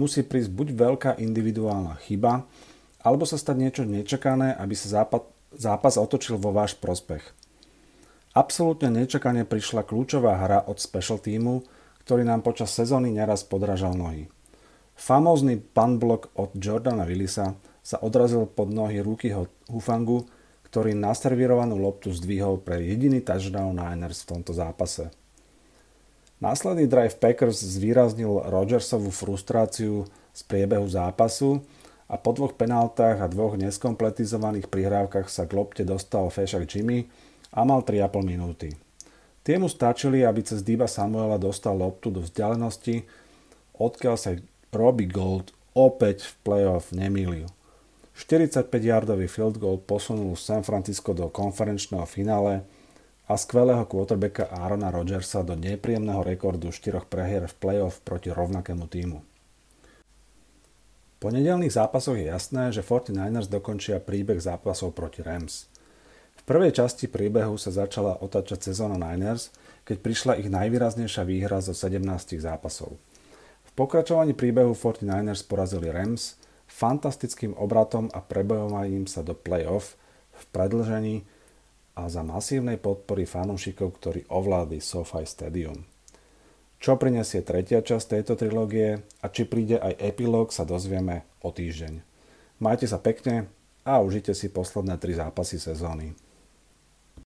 musí prísť buď veľká individuálna chyba, alebo sa stať niečo nečakané, aby sa zápas otočil vo váš prospech. Absolútne nečakane prišla kľúčová hra od special tímu, ktorý nám počas sezóny neraz podrážal nohy. Famózny punblok od Jordana Willisa sa odrazil pod nohy Rookieho Hufangu, ktorý naservírovanú loptu zdvihol pre jediný touchdown Niners v tomto zápase. Následný drive Packers zvýraznil Rodgersovú frustráciu z priebehu zápasu a po dvoch penáltách a dvoch neskompletizovaných prihrávkach sa k lopte dostal fešak Jimmy a mal 3,5 minúty. Tie mu stačili, aby cez Deeba Samuela dostal loptu do vzdialenosti, odkiaľ sa Robbie Gould opäť v playoff nemýlil. 45-yardový field goal posunul San Francisco do konferenčného finále a skvelého quarterbacka Aarona Rodgersa do nepríjemného rekordu 4 prehier v playoff proti rovnakému tímu. Po nedeľných zápasoch je jasné, že 49ers dokončia príbeh zápasov proti Rams. V prvej časti príbehu sa začala otáčať sezóna Niners, keď prišla ich najvýraznejšia výhra zo 17 zápasov. V pokračovaní príbehu 49ers porazili Rams fantastickým obratom a prebojovaním sa do playoff v predĺžení a za masívnej podpory fanúšikov, ktorí ovládli SoFi Stadium. Čo prinesie tretia časť tejto trilógie a či príde aj epilóg, sa dozvieme o týždeň. Majte sa pekne a užite si posledné 3 zápasy sezóny.